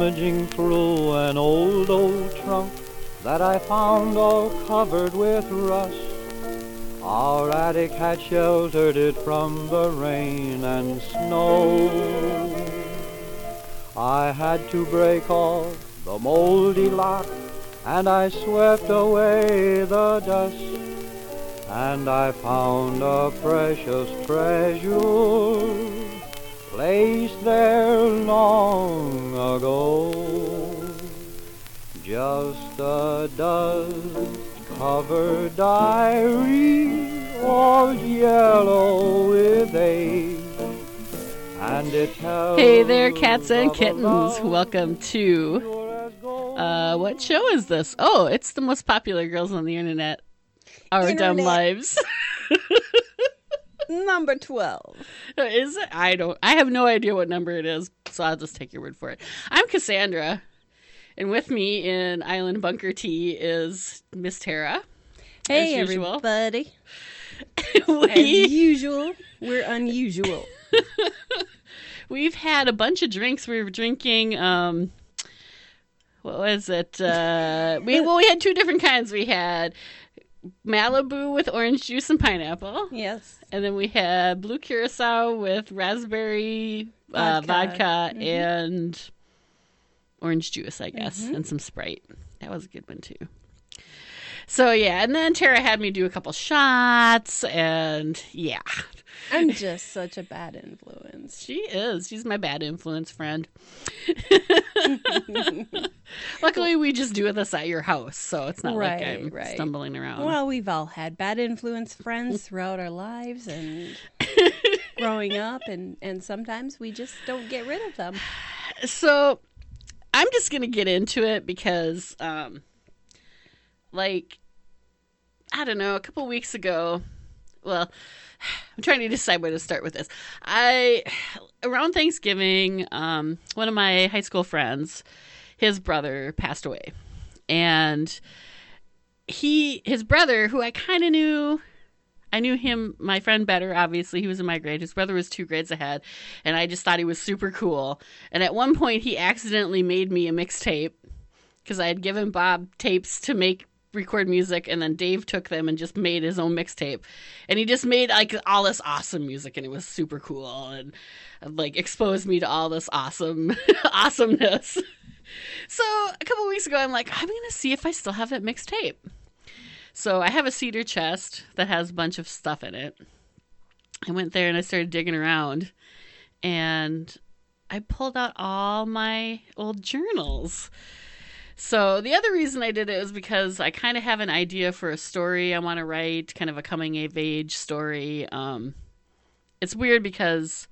rummaging through an old trunk that I found all covered with rust. Our attic had sheltered it from the rain and snow. I had to break off the moldy lock, and I swept away the dust, and I found a precious treasure placed there long ago. Just a dust-covered diary, all yellow with age. Hey there, cats and kittens. Welcome to, what show is this? Oh, it's the Most Popular Girls on the Internet. Our Dumb Lives. Number 12. Is it? I have no idea what number it is, so I'll just take your word for it. I'm Cassandra, and with me in Island Bunker Tea is Miss Tara. Hey, everybody. As usual, we're unusual. We've had a bunch of drinks. We were drinking, what was it? We had two different kinds. We had Malibu with orange juice and pineapple. Yes. And then we had Blue Curacao with raspberry vodka mm-hmm. and orange juice, I guess, mm-hmm. and some Sprite. That was a good one, too. So, yeah, and then Tara had me do a couple shots, and yeah. I'm just such a bad influence. She is. She's my bad influence friend. Luckily, we just do this at your house, so it's not like I'm stumbling around. Well, we've all had bad influence friends throughout our lives and growing up, and sometimes we just don't get rid of them. So, I'm just going to get into it because, I don't know, a couple weeks ago, well, I'm trying to decide where to start with this. Around Thanksgiving, one of my high school friends, his brother passed away. And his brother, who I kind of knew, I knew him, my friend, better, obviously. He was in my grade. His brother was 2 grades ahead, and I just thought he was super cool. And at one point, he accidentally made me a mixtape because I had given Bob tapes to record music, and then Dave took them and just made his own mixtape, and he just made all this awesome music, and it was super cool, and exposed me to all this awesome awesomeness. So a couple weeks ago, I'm like, I'm gonna see if I still have that mixtape. So I have a cedar chest that has a bunch of stuff in it. I went there and I started digging around, and I pulled out all my old journals. So the other reason I did it was because I kind of have an idea for a story I want to write, kind of a coming-of-age story. It's weird because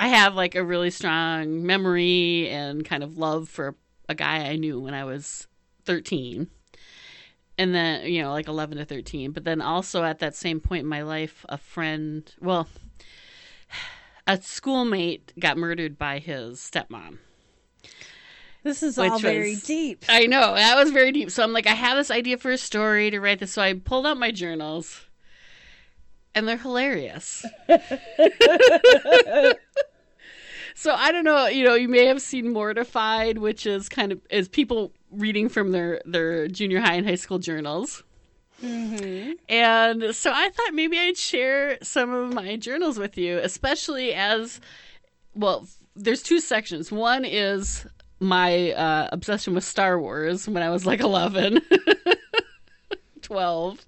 I have a really strong memory and kind of love for a guy I knew when I was 13. And then, 11 to 13. But then also at that same point in my life, a schoolmate got murdered by his stepmom. This is all very deep. I know. That was very deep. So I'm like, I have this idea for a story to write this. So I pulled out my journals, and they're hilarious. So I don't know. You may have seen Mortified, which is is people reading from their junior high and high school journals. Mm-hmm. And so I thought maybe I'd share some of my journals with you, especially as, well, there's two sections. One is my obsession with Star Wars when I was 11, 12.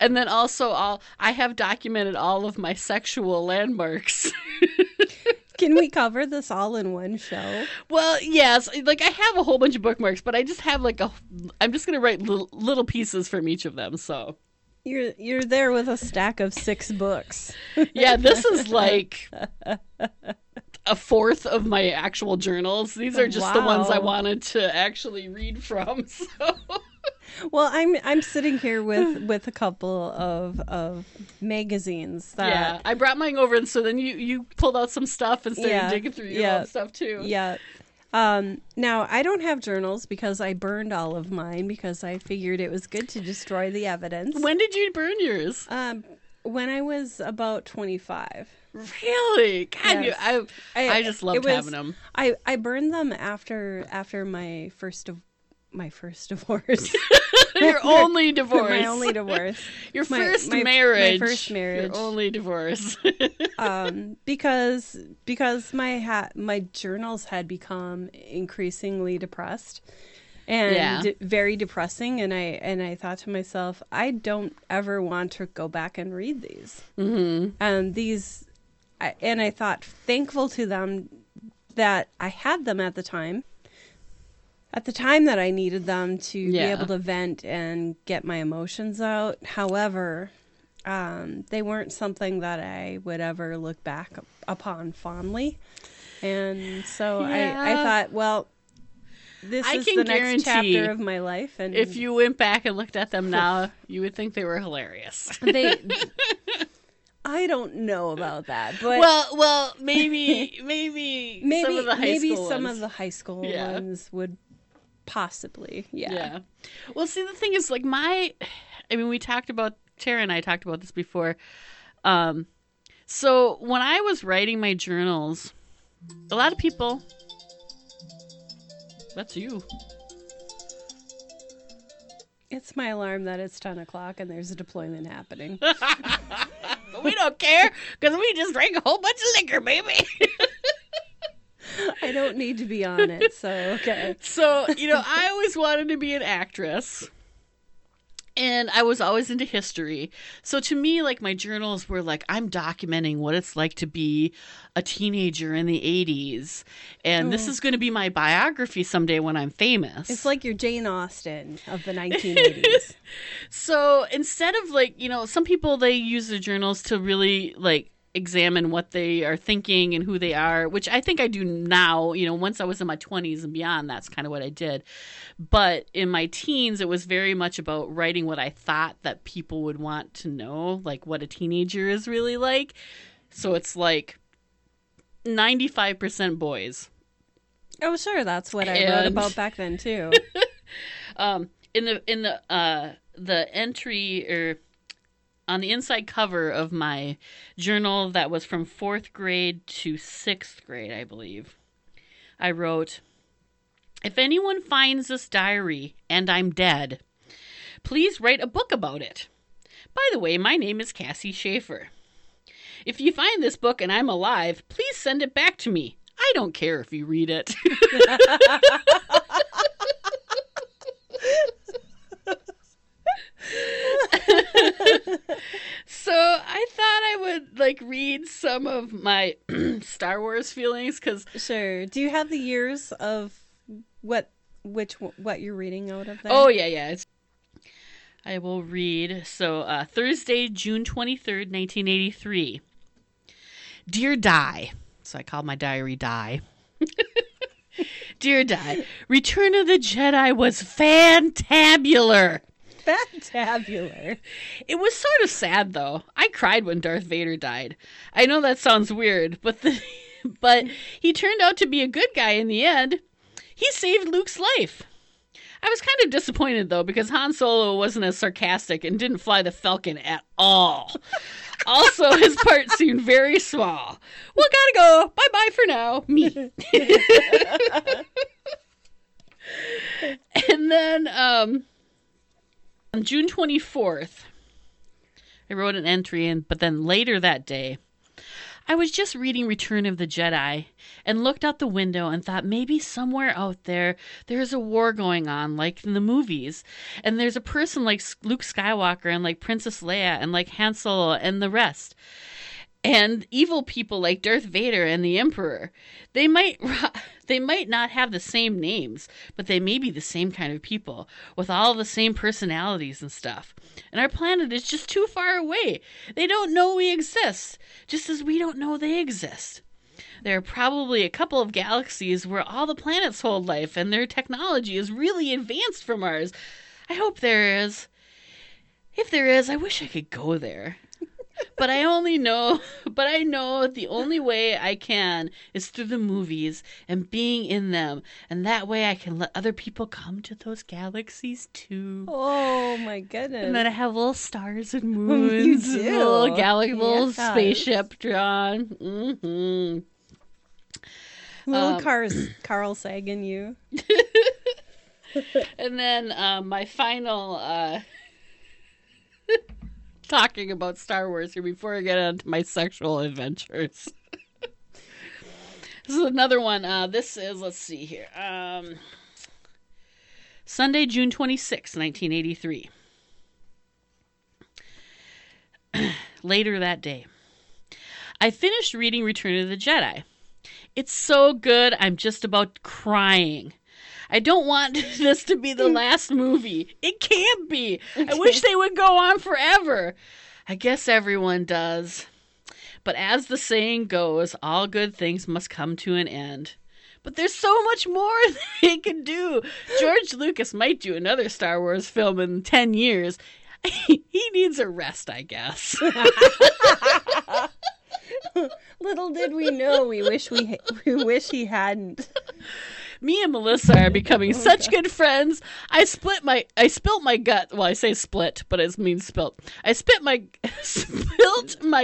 And then also I have documented all of my sexual landmarks. Can we cover this all in one show? Well, yes. I have a whole bunch of bookmarks, but I just have I'm just going to write little pieces from each of them. So you're there with a stack of 6 books. Yeah, this is a fourth of my actual journals. These are just the ones I wanted to actually read from. So. Well, I'm sitting here with a couple of magazines. Yeah, I brought mine over, and so then you pulled out some stuff and started digging through your own stuff too. Yeah. Now, I don't have journals because I burned all of mine because I figured it was good to destroy the evidence. When did you burn yours? When I was about 25. Really? God, yes. I just loved having them. I burned them after my first divorce. Your only divorce. My only divorce. Your first marriage. My first marriage. Your only divorce. Because my journals had become increasingly depressed and very depressing, and I thought to myself, I don't ever want to go back and read these. Mm-hmm. And I thought, thankful to them that I had them at the time. At the time that I needed them to be able to vent and get my emotions out. However, they weren't something that I would ever look back upon fondly. And so I thought, well, this is the next chapter of my life. And if you went back and looked at them now, you would think they were hilarious. I don't know about that, but well, maybe some of the high school ones. Would possibly, yeah. Well, see, the thing is, like Tara and I talked about this before. So when I was writing my journals, a lot of people. That's you. It's my alarm that it's 10 o'clock and there's a deployment happening. But we don't care because we just drank a whole bunch of liquor, baby. I don't need to be on it, so okay. So, I always wanted to be an actress. And I was always into history. So to me, like, my journals were like, I'm documenting what it's like to be a teenager in the 80s. And this is going to be my biography someday when I'm famous. It's like your Jane Austen of the 1980s. So instead of, like, some people, they use their journals to really, like, examine what they are thinking and who they are, which I think I do now. Once I was in my 20s and beyond, that's kind of what I did. But in my teens, it was very much about writing what I thought that people would want to know, like what a teenager is really like. So it's like 95% boys. Oh, sure. That's what I wrote about back then, too. In the entry or on the inside cover of my journal that was from 4th grade to 6th grade, I believe, I wrote, "If anyone finds this diary and I'm dead, please write a book about it. By the way, my name is Cassie Schaefer. If you find this book and I'm alive, please send it back to me. I don't care if you read it." So I thought I would, like, read some of my Star Wars feelings, because sure. Do you have the years of what you're reading out of that? Oh yeah. I will read. So Thursday, June 23rd, 1983. Dear Di. So I call my diary Di. Dear Di, Return of the Jedi was fantabular. Fantabular. It was sort of sad, though. I cried when Darth Vader died. I know that sounds weird, but he turned out to be a good guy in the end. He saved Luke's life. I was kind of disappointed, though, because Han Solo wasn't as sarcastic and didn't fly the Falcon at all. Also, his part seemed very small. Well, gotta go. Bye-bye for now. Me. And then, on June 24th, I wrote an entry in, but then later that day, I was just reading Return of the Jedi and looked out the window and thought maybe somewhere out there's a war going on, like in the movies. And there's a person like Luke Skywalker and like Princess Leia and like Han Solo and the rest. And evil people like Darth Vader and the Emperor. They might not have the same names, but they may be the same kind of people with all the same personalities and stuff. And our planet is just too far away. They don't know we exist, just as we don't know they exist. There are probably a couple of galaxies where all the planets hold life and their technology is really advanced from ours. I hope there is. If there is, I wish I could go there. But I know the only way I can is through the movies and being in them. And that way I can let other people come to those galaxies too. Oh my goodness. And then I have little stars and moons. You do. Little galaxy, yes, little spaceship drawn. Mm-hmm. Little Carl Sagan you. And then my final talking about Star Wars here before I get onto my sexual adventures. This is another one. This is, let's see here. Sunday, June 26, 1983. Later that day, I finished reading Return of the Jedi. It's so good, I'm just about crying. I don't want this to be the last movie. It can't be. I wish they would go on forever. I guess everyone does. But as the saying goes, all good things must come to an end. But there's so much more they can do. George Lucas might do another Star Wars film in 10 years. He needs a rest, I guess. Little did we know, we wish he hadn't. Me and Melissa are becoming such good friends. I spilt my gut. Well, I say split, but it means spilt. I spilt my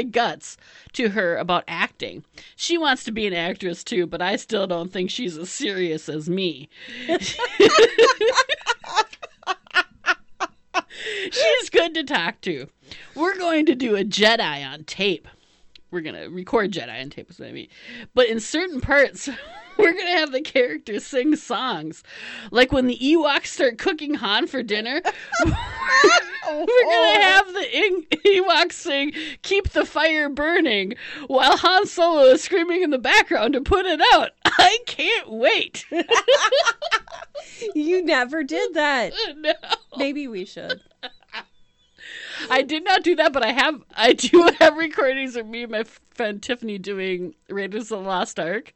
guts to her about acting. She wants to be an actress too, but I still don't think she's as serious as me. She's good to talk to. We're going to do a Jedi on tape. We're going to record Jedi on tape is what I mean. But in certain parts, we're going to have the characters sing songs. Like when the Ewoks start cooking Han for dinner, we're going to have the Ewoks sing Keep the Fire Burning while Han Solo is screaming in the background to put it out. I can't wait. You never did that. No. Maybe we should. I did not do that, but I do have recordings of me and my friend Tiffany doing Raiders of the Lost Ark.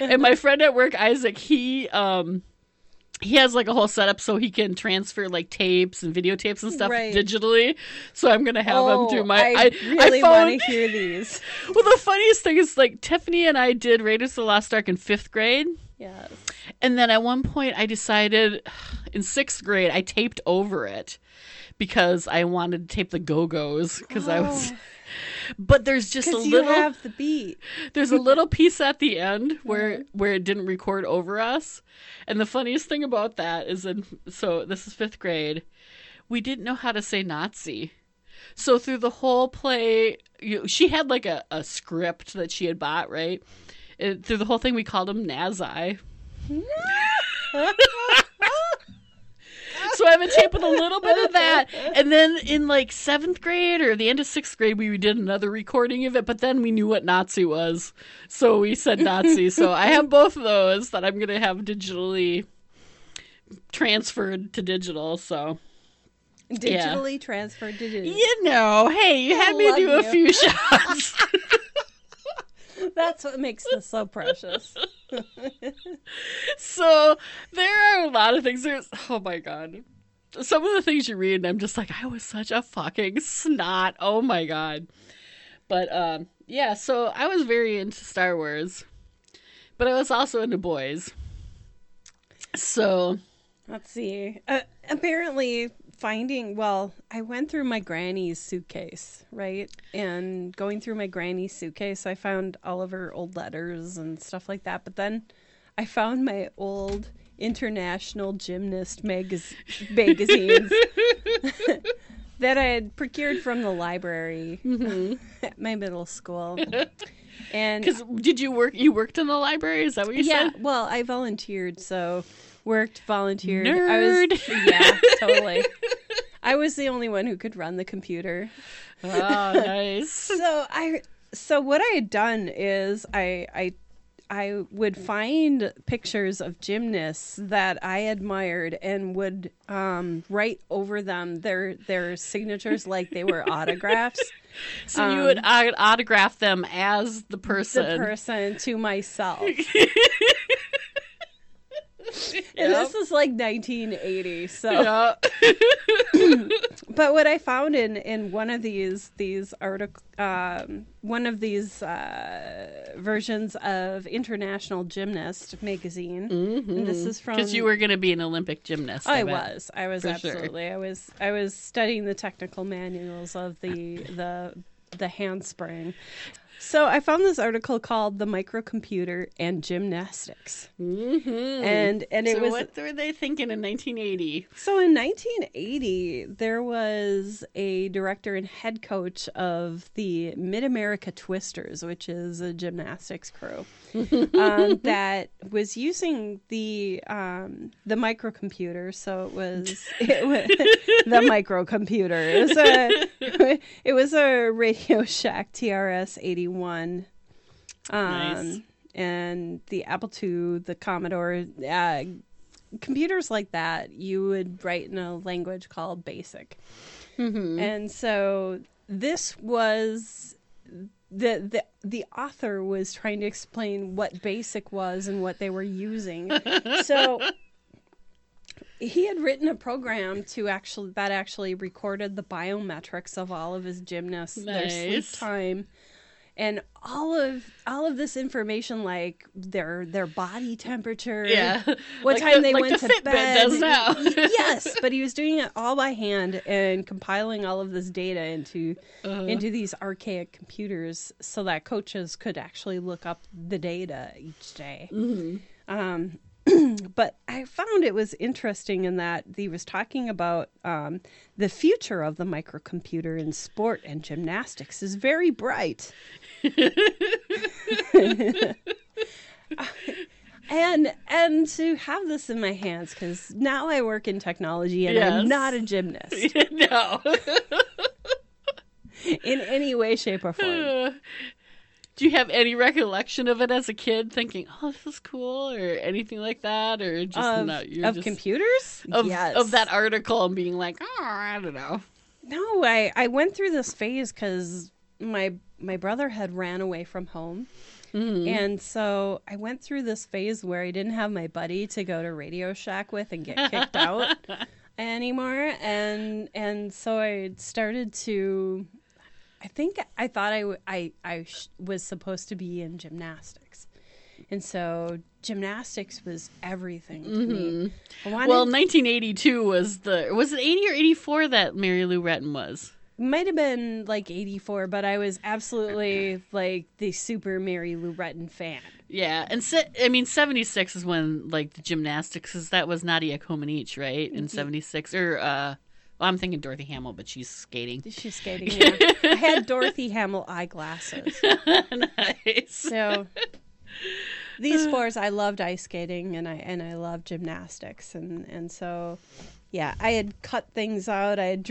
And my friend at work, Isaac, he has like a whole setup so he can transfer like tapes and videotapes and stuff digitally. So I'm going to have him do my... I want to hear these. Well, the funniest thing is like Tiffany and I did Raiders of the Lost Ark in 5th grade. Yes. And then at one point I decided in 6th grade I taped over it. Because I wanted to tape the Go-Go's because I was, but there's just a little. You have the beat. There's a little piece at the end where it didn't record over us, and the funniest thing about that is so this is 5th grade, we didn't know how to say Nazi, so through the whole play, she had like a script that she had bought right, and through the whole thing we called him Nazi. So I have a tape with a little bit of that. And then in like 7th grade or the end of 6th grade, we did another recording of it. But then we knew what Nazi was. So we said Nazi. So I have both of those that I'm going to have digitally transferred to digital. So digitally transferred to digital. You know, hey, you had me do a few shots. That's what makes this so precious. So there are a lot of things. There's, oh my God. Some of the things you read and I'm just like, I was such a fucking snot. Oh my God. But yeah, so I was very into Star Wars, but I was also into boys. So let's see. Apparently I went through my granny's suitcase, right? And going through my granny's suitcase, I found all of her old letters and stuff like that. But then I found my old international gymnast magazines that I had procured from the library at my middle school. And because you worked in the library? Is that what you said? Yeah, well, I volunteered, so... Worked, volunteered. Nerd. Yeah, totally. I was the only one who could run the computer. Oh, nice. So what I had done is I would find pictures of gymnasts that I admired and would write over them their signatures like they were autographs. So you would autograph them as the person to myself. And this is like 1980, so. Yeah. But what I found in one of these articles, one of these versions of International Gymnast magazine, and this is from, because you were going to be an Olympic gymnast. I was absolutely. Sure. I was studying the technical manuals of the handspring. So I found this article called "The Microcomputer and Gymnastics," and it was. What were they thinking in 1980? So in 1980, there was a director and head coach of the Mid America Twisters, which is a gymnastics crew, that was using the microcomputer. So it was the microcomputer. It was a Radio Shack TRS-81. Nice. And the Apple II, the Commodore, computers like that, you would write in a language called BASIC. And so this was the author was trying to explain what BASIC was and what they were using. So he had written a program that actually recorded the biometrics of all of his gymnasts, their sleep time. And all of this information, like their body temperature, what time they went to bed. Yes, but he was doing it all by hand and compiling all of this data into these archaic computers so that coaches could actually look up the data each day. But I found it was interesting in that he was talking about the future of the microcomputer in sport and gymnastics is very bright. And to have this in my hands, because now I work in technology and I'm not a gymnast. No. In any way, shape, or form. Do you have any recollection of it as a kid, thinking, "Oh, this is cool," or anything like that, or just computers? Of that article and being like, "Oh, I don't know." No, I went through this phase because my brother had ran away from home, and so I went through this phase where I didn't have my buddy to go to Radio Shack with and get kicked out anymore, and so I started to. I think I thought I was supposed to be in gymnastics. And so gymnastics was everything to me. Well, 1982 was it 80 or 84 that Mary Lou Retton was? Might have been like 84, but I was absolutely like the super Mary Lou Retton fan. Yeah, and 76 is when like the gymnastics, cause that was Nadia Comaneci, right? In 76 or... Well, I'm thinking Dorothy Hamill, but she's skating. She's skating, yeah. I had Dorothy Hamill eyeglasses. Nice. So these sports, I loved ice skating and I loved gymnastics. And so, yeah, I had cut things out. I had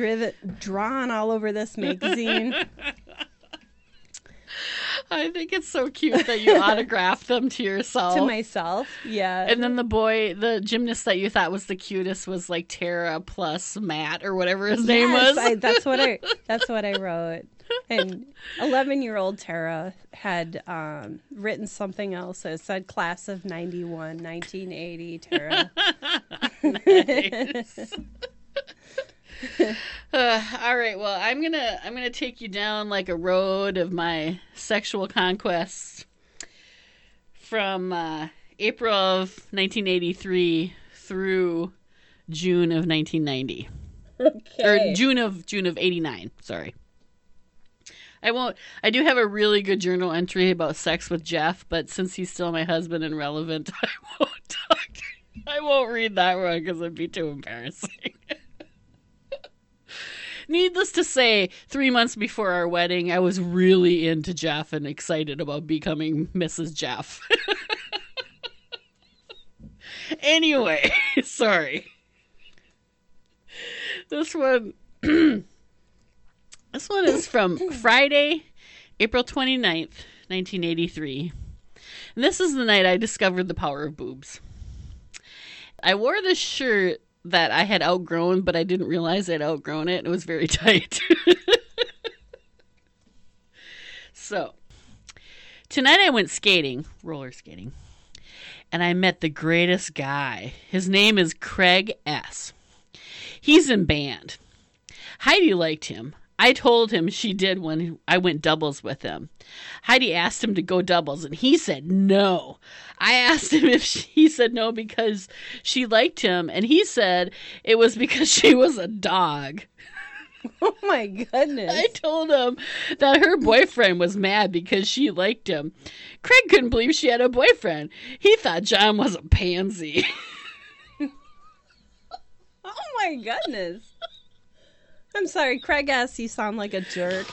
drawn all over this magazine. I think it's so cute that you autographed them to yourself. To myself, yeah. And then the gymnast that you thought was the cutest was like Tara plus Matt or whatever his name was. That's what I wrote. And 11-year-old Tara had written something else that said class of 91, 1980, Tara. Nice. All right, well, I'm gonna take you down like a road of my sexual conquests from April of 1983 through June of 1990. Okay. Or June of 89, sorry. I do have a really good journal entry about sex with Jeff, but since he's still my husband and relevant, I won't read that one because it'd be too embarrassing. Needless to say, 3 months before our wedding, I was really into Jeff and excited about becoming Mrs. Jeff. Anyway, sorry. This one is from Friday, April 29th, 1983. And this is the night I discovered the power of boobs. I wore this shirt that I had outgrown, but I didn't realize I'd outgrown it. It was very tight. So, tonight I went skating, roller skating, and I met the greatest guy. His name is Craig S. He's in band. Heidi liked him. I told him she did when I went doubles with him. Heidi asked him to go doubles, and he said no. I asked him if he said no because she liked him, and he said it was because she was a dog. Oh, my goodness. I told him that her boyfriend was mad because she liked him. Craig couldn't believe she had a boyfriend. He thought John was a pansy. Oh, my goodness. I'm sorry, Craig S., you sound like a jerk.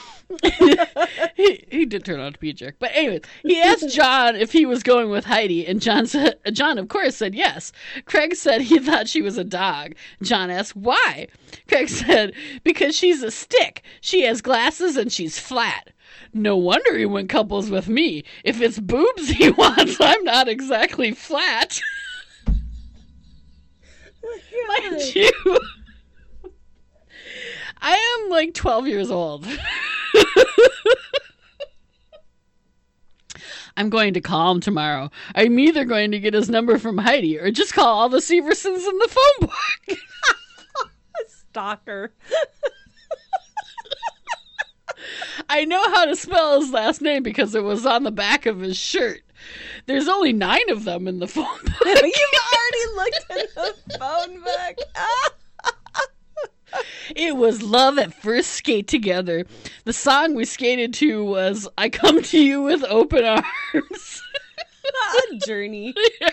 He did turn out to be a jerk. But anyways, he asked John if he was going with Heidi, and John, of course, said yes. Craig said he thought she was a dog. John asked why. Craig said, because she's a stick. She has glasses and she's flat. No wonder he went couples with me. If it's boobs he wants, I'm not exactly flat. Mind you, I am like 12 years old. I'm going to call him tomorrow. I'm either going to get his number from Heidi or just call all the Seversons in the phone book. Stalker. I know how to spell his last name because it was on the back of his shirt. There's only 9 of them in the phone book. You've already looked in the phone book. It was love at first skate together. The song we skated to was I Come to You with Open Arms. A journey. Yeah.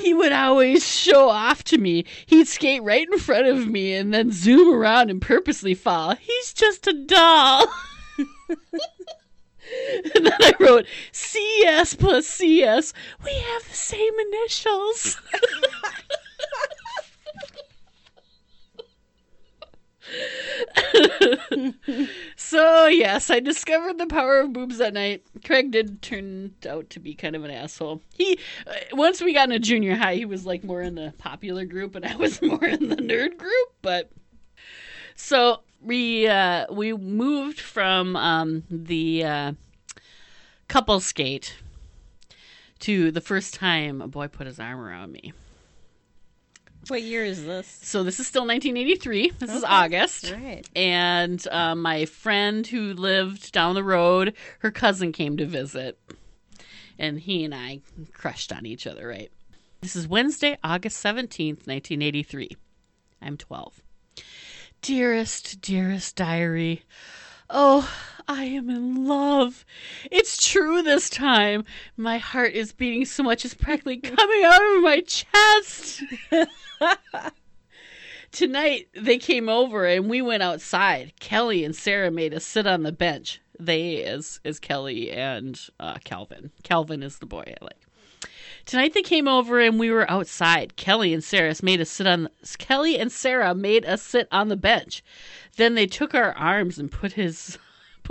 He would always show off to me. He'd skate right in front of me and then zoom around and purposely fall. He's just a doll. And then I wrote CS plus CS. We have the same initials. So yes, I discovered the power of boobs that night. Craig did turn out to be kind of an asshole. He once we got into junior high, he was like more in the popular group, and I was more in the nerd group. But so we moved from the couple skate to the first time a boy put his arm around me. What year is this? So this is still 1983. This is August. Right. And my friend who lived down the road, her cousin came to visit. And he and I crushed on each other, right? This is Wednesday, August 17th, 1983. I'm 12. Dearest diary. Oh, I am in love. It's true this time. My heart is beating so much it's practically coming out of my chest. Tonight, they came over and we went outside. Kelly and Sarah made us sit on the bench. They is Kelly and Calvin. Calvin is the boy I like. Tonight they came over and we were outside. Kelly and Sarah made us sit on the bench. Then they took our arms and put his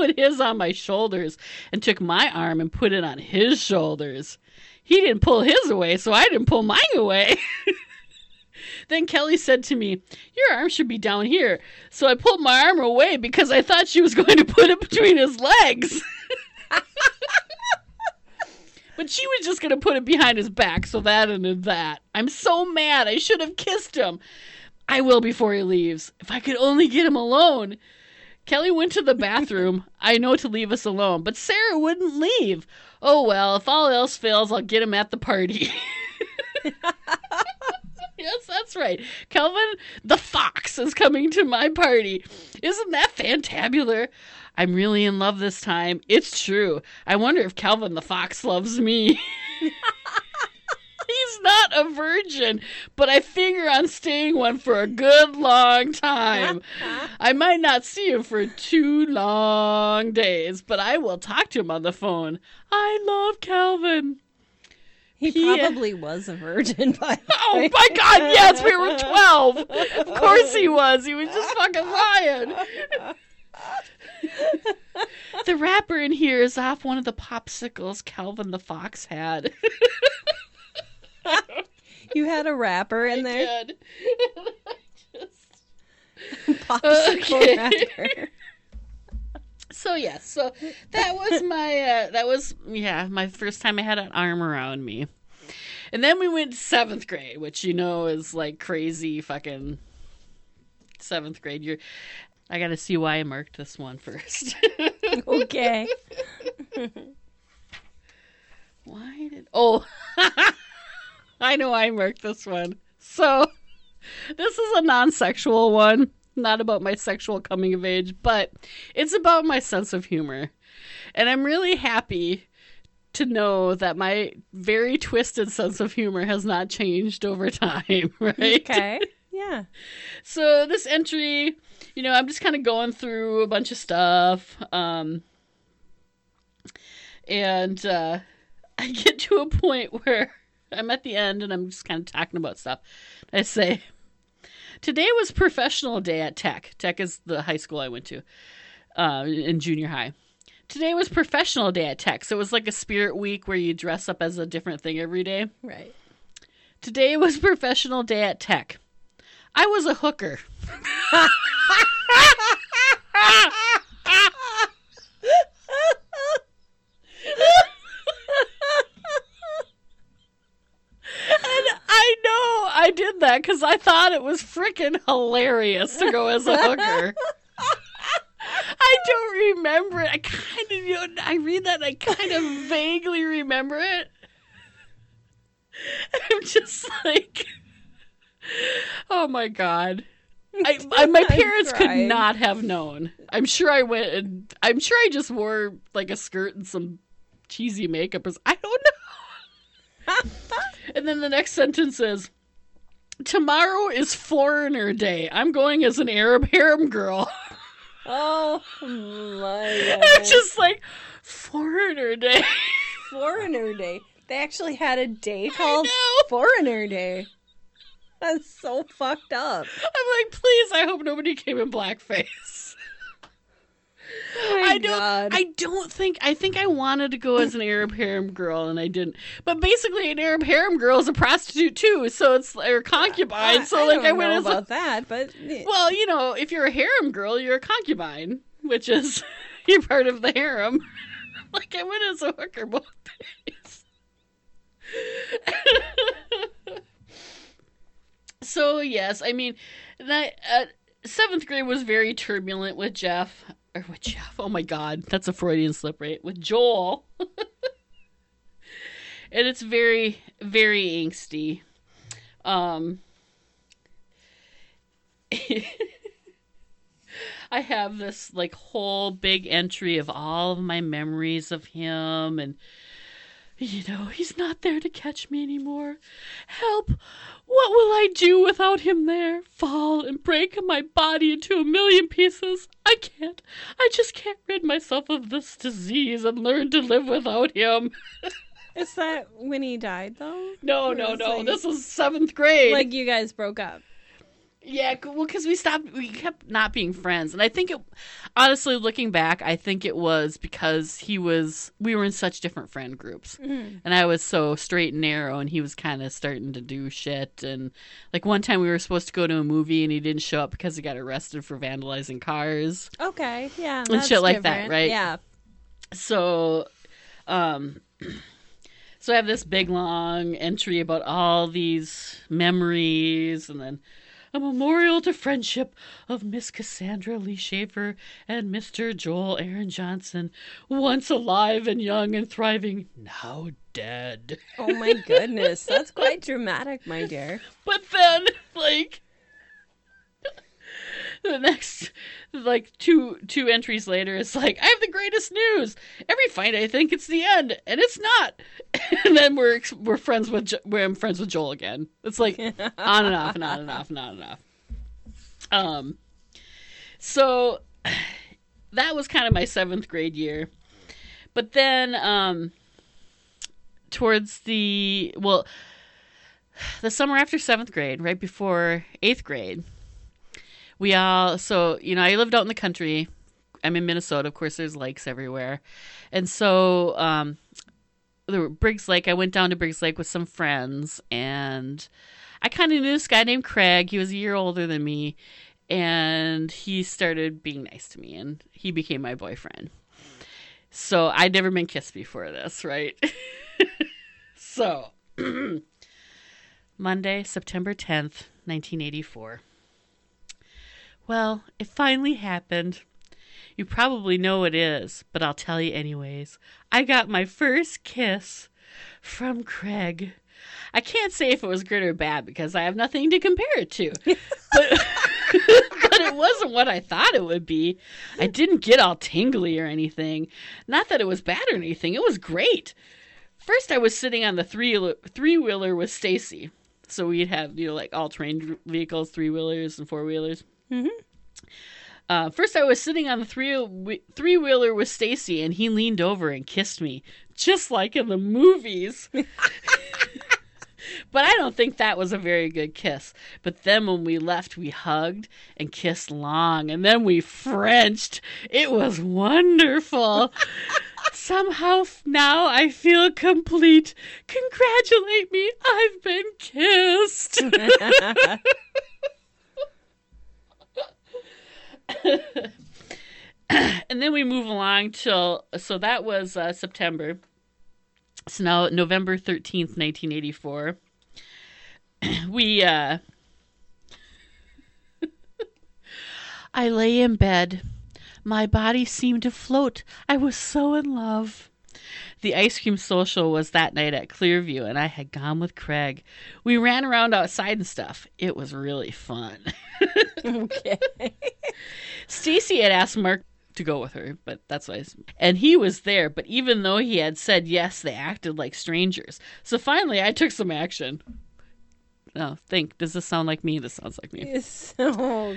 on my shoulders and took my arm and put it on his shoulders. He didn't pull his away, so I didn't pull mine away. Then Kelly said to me, your arm should be down here. So I pulled my arm away because I thought she was going to put it between his legs. But she was just going to put it behind his back, so that ended that. I'm so mad. I should have kissed him. I will before he leaves. If I could only get him alone. Kelly went to the bathroom. I know to leave us alone, but Sarah wouldn't leave. Oh, well, if all else fails, I'll get him at the party. Yes, that's right. Calvin the Fox is coming to my party. Isn't that fantabular? I'm really in love this time. It's true. I wonder if Calvin the Fox loves me. He's not a virgin, but I figure on staying one for a good long time. I might not see him for 2 long days, but I will talk to him on the phone. I love Calvin. He probably was a virgin by the way. Oh my God, yes, we were 12. Of course he was. He was just fucking lying. The wrapper in here is off one of the popsicles Calvin the Fox had. You had a wrapper in there? I did. Popsicle wrapper. So So yes, so that was my my first time I had an arm around me. And then we went to 7th grade, which you know is like crazy fucking 7th grade. I got to see why I marked this one first. Okay. I know I marked this one. So this is a non-sexual one, not about my sexual coming of age, but it's about my sense of humor. And I'm really happy to know that my very twisted sense of humor has not changed over time, right? Okay, yeah. So this entry, you know, I'm just kind of going through a bunch of stuff. And I get to a point where I'm at the end and I'm just kind of talking about stuff. I say, today was professional day at Tech. Tech is the high school I went to in junior high. Today was professional day at Tech, so it was like a spirit week where you dress up as a different thing every day. Right. Today was professional day at Tech. I was a hooker. I did that because I thought it was freaking hilarious to go as a hooker. I don't remember it. I kind of, you know, I read that and I kind of vaguely remember it. I'm just like, oh my God. My parents could not have known. I'm sure I went and I'm sure I just wore like a skirt and some cheesy makeup. I don't know. And then the next sentence is, tomorrow is foreigner day. I'm going as an Arab harem girl. Oh my God. I'm just like, foreigner day. Foreigner day. They actually had a day called Foreigner Day. That's so fucked up. I'm like, please, I hope nobody came in blackface. Oh my God. I think I wanted to go as an Arab harem girl and I didn't. But basically an Arab harem girl is a prostitute too, so it's or concubine. So like I went about that, but well, you know, if you're a harem girl, you're a concubine, which is you're part of the harem. Like I went as a hooker both days. So yes, I mean that 7th grade was very turbulent with Jeff. Or with Jeff. Oh my God, that's a Freudian slip, right? With Joel. And it's very, very angsty. I have this like whole big entry of all of my memories of him and you know, he's not there to catch me anymore. Help! What will I do without him there? Fall and break my body into a million pieces? I can't. I just can't rid myself of this disease and learn to live without him. Is that when he died, though? No. Like, this was 7th grade. Like, you guys broke up. Yeah, well, because we kept not being friends. And I think it, honestly, looking back, I think it was because we were in such different friend groups. Mm-hmm. And I was so straight and narrow, and he was kind of starting to do shit. And like one time we were supposed to go to a movie, and he didn't show up because he got arrested for vandalizing cars. Okay, yeah. And shit like that, right? Yeah. So, so I have this big, long entry about all these memories, and then a memorial to friendship of Miss Cassandra Lee Schaefer and Mr. Joel Aaron Johnson, once alive and young and thriving, now dead. Oh my goodness, that's quite dramatic, my dear. But then, like, the next, like, two entries later, it's like, I have the greatest news. Every fight, I think it's the end, and it's not. And then I'm friends with Joel again. It's like on and off and on and off and on and off. So that was kind of my 7th grade year, but then towards the summer after 7th grade, right before 8th grade, I lived out in the country. I'm in Minnesota, of course. There's lakes everywhere, and so Briggs Lake. I went down to Briggs Lake with some friends, and I kind of knew this guy named Craig. He was a year older than me, and he started being nice to me, and he became my boyfriend. So I'd never been kissed before this, right? So Monday, September 10th, 1984. Well, it finally happened. You probably know it is, but I'll tell you anyways. I got my first kiss from Craig. I can't say if it was good or bad because I have nothing to compare it to. But it wasn't what I thought it would be. I didn't get all tingly or anything. Not that it was bad or anything. It was great. First, I was sitting on the three-wheeler with Stacy. So we'd have, you know, like all-terrain vehicles, three-wheelers and four-wheelers. Mm-hmm. First, I was sitting on the three-wheeler with Stacy, and he leaned over and kissed me, just like in the movies. But I don't think that was a very good kiss. But then when we left, we hugged and kissed long, and then we Frenched. It was wonderful. Somehow now I feel complete. Congratulate me. I've been kissed. And then we move along till, so that was September. So now November 13th, 1984. We, I lay in bed. My body seemed to float. I was so in love. The ice cream social was that night at Clearview, and I had gone with Craig. We ran around outside and stuff. It was really fun. Okay. Stacy had asked Mark to go with her, but that's why. And he was there, but even though he had said yes, they acted like strangers. So finally, I took some action. Oh, think. Does this sound like me? This sounds like me. So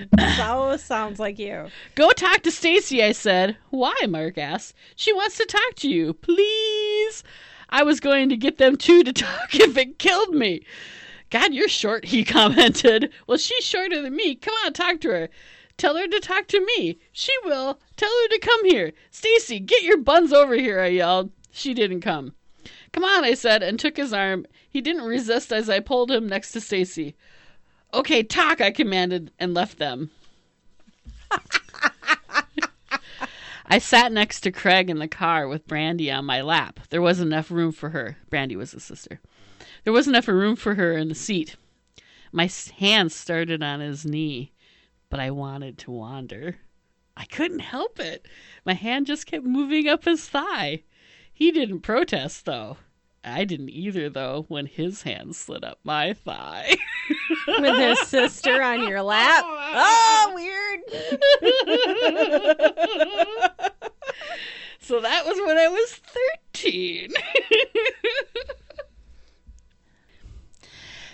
sounds like you. Go talk to Stacy, I said. Why? Mark asked. She wants to talk to you. Please. I was going to get them two to talk if it killed me. God, you're short, he commented. Well, she's shorter than me. Come on, talk to her. Tell her to talk to me. She will. Tell her to come here. Stacy, get your buns over here, I yelled. She didn't come. Come on, I said, and took his arm. He didn't resist as I pulled him next to Stacy. Okay, talk, I commanded, and left them. I sat next to Craig in the car with Brandy on my lap. There wasn't enough room for her. Brandy was his sister. There wasn't enough room for her in the seat. My hand started on his knee, but I wanted to wander. I couldn't help it. My hand just kept moving up his thigh. He didn't protest, though. I didn't either, though, when his hand slid up my thigh. With his sister on your lap? Oh, weird. So that was when I was 13.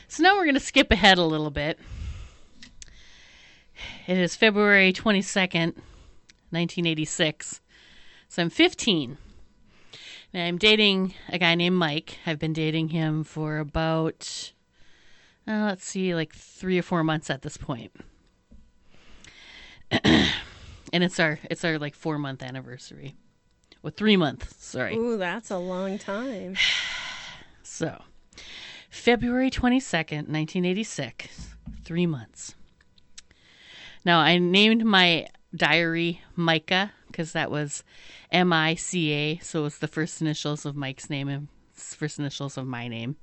So now we're going to skip ahead a little bit. It is February 22nd, 1986. So I'm 15. Now, I'm dating a guy named Mike. I've been dating him for about, like 3 or 4 months at this point. And it's our like 4-month anniversary. Well, 3 months, sorry. Ooh, that's a long time. So, February 22nd, 1986, 3 months. Now, I named my diary Micah, because that was M-I-C-A, so it's the first initials of Mike's name and first initials of my name.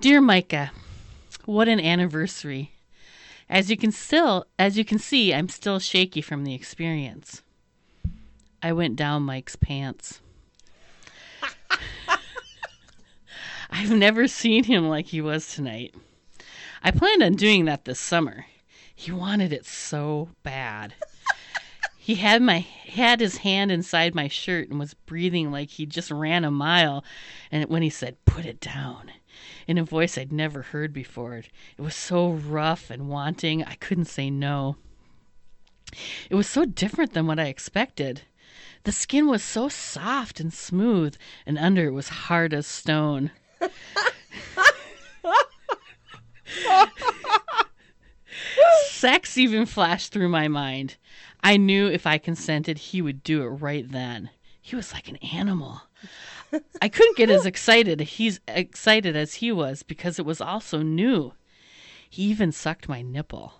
Dear Micah, what an anniversary. As you can see, I'm still shaky from the experience. I went down Mike's pants. I've never seen him like he was tonight. I planned on doing that this summer. He wanted it so bad. He had his hand inside my shirt and was breathing like he just ran a mile. And when he said, "Put it down," in a voice I'd never heard before, it was so rough and wanting, I couldn't say no. It was so different than what I expected. The skin was so soft and smooth, and under it was hard as stone. Sex even flashed through my mind. I knew if I consented, he would do it right then. He was like an animal. I couldn't get as excited as he was because it was all so new. He even sucked my nipple.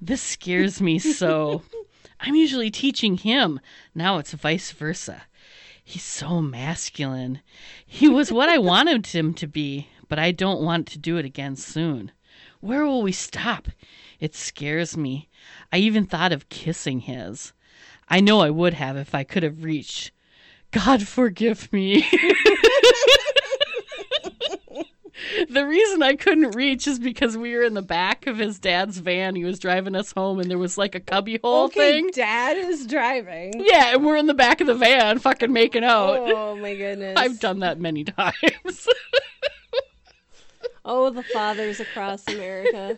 This scares me so. I'm usually teaching him. Now it's vice versa. He's so masculine. He was what I wanted him to be, but I don't want to do it again soon. Where will we stop? It scares me. I even thought of kissing his. I know I would have if I could have reached. God forgive me. The reason I couldn't reach is because we were in the back of his dad's van. He was driving us home, and there was like a cubbyhole thing. Dad is driving. Yeah, and we're in the back of the van fucking making out. Oh, my goodness. I've done that many times. Oh, the fathers across America.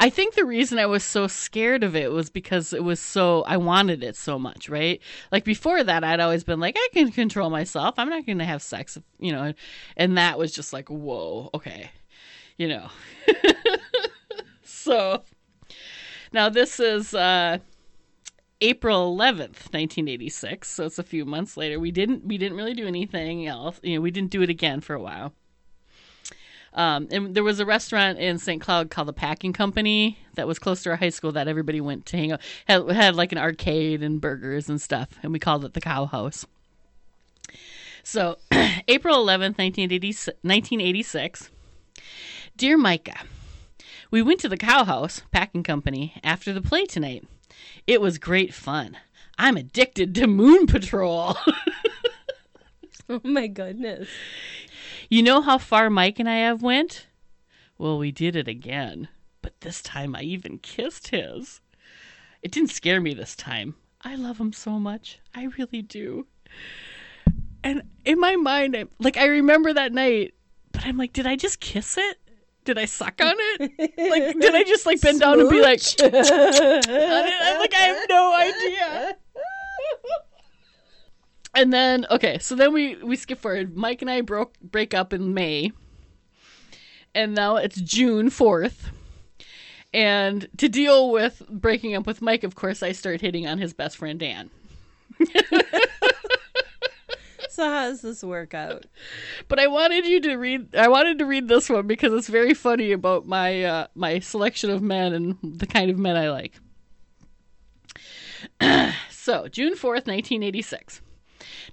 I think the reason I was so scared of it was because it was so, I wanted it so much, right? Like before that, I'd always been like, I can control myself. I'm not going to have sex, you know, and that was just like, whoa, okay, you know. So now this is April 11th, 1986. So it's a few months later. We didn't really do anything else. You know, we didn't do it again for a while. And there was a restaurant in St. Cloud called the Packing Company that was close to our high school that everybody went to hang out. Had like an arcade and burgers and stuff, and we called it the Cow House. So, April 11th, 1986. Dear Micah, we went to the Cow House Packing Company after the play tonight. It was great fun. I'm addicted to Moon Patrol. Oh my goodness. You know how far Mike and I have went? Well, we did it again, but this time I even kissed his. It didn't scare me this time. I love him so much. I really do. And in my mind, I remember that night, but I'm like, did I just kiss it? Did I suck on it? Like, did I just like bend down and be like, on it? I'm like, I have no idea. And then, okay, so then we skip forward. Mike and I break up in May. And now it's June 4th. And to deal with breaking up with Mike, of course, I start hitting on his best friend, Dan. So how does this work out? But I wanted to read this one because it's very funny about my my selection of men and the kind of men I like. So, June 4th, 1986.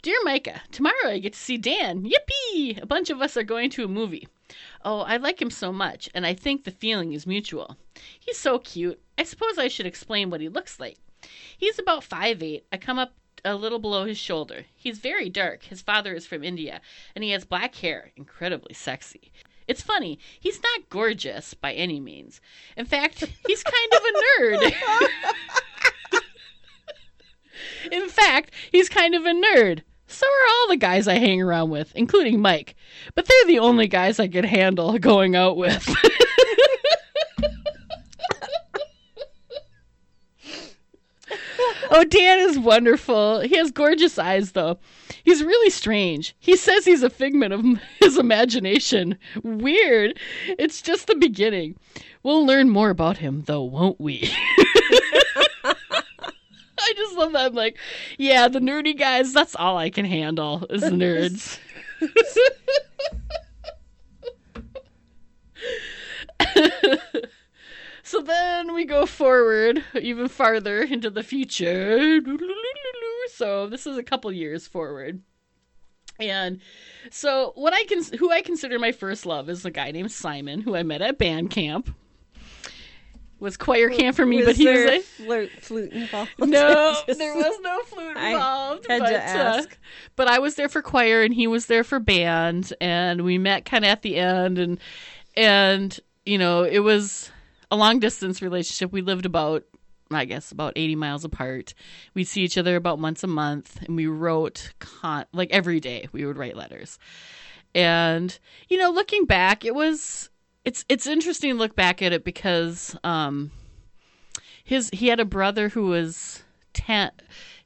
Dear Micah, tomorrow I get to see Dan. Yippee! A bunch of us are going to a movie. Oh, I like him so much, and I think the feeling is mutual. He's so cute. I suppose I should explain what he looks like. He's about 5'8". I come up a little below his shoulder. He's very dark. His father is from India, and he has black hair. Incredibly sexy. It's funny. He's not gorgeous by any means. In fact, he's kind of a nerd. In fact, he's kind of a nerd. So are all the guys I hang around with, including Mike. But they're the only guys I could handle going out with. Oh, Dan is wonderful. He has gorgeous eyes, though. He's really strange. He says he's a figment of his imagination. Weird. It's just the beginning. We'll learn more about him, though, won't we? I just love that. I'm like, yeah, the nerdy guys, that's all I can handle is the nerds. So then we go forward even farther into the future. So this is a couple years forward. And so who I consider my first love is a guy named Simon, who I met at band camp. Was choir camp for me, but he was flute involved. No, there was no flute involved. I had to ask. But I was there for choir, and he was there for band, and we met kind of at the end, and you know, it was a long distance relationship. We lived about 80 miles apart. We'd see each other about once a month, and we wrote like every day. We would write letters, and you know, looking back, it was. It's interesting to look back at it because he had a brother who was 10,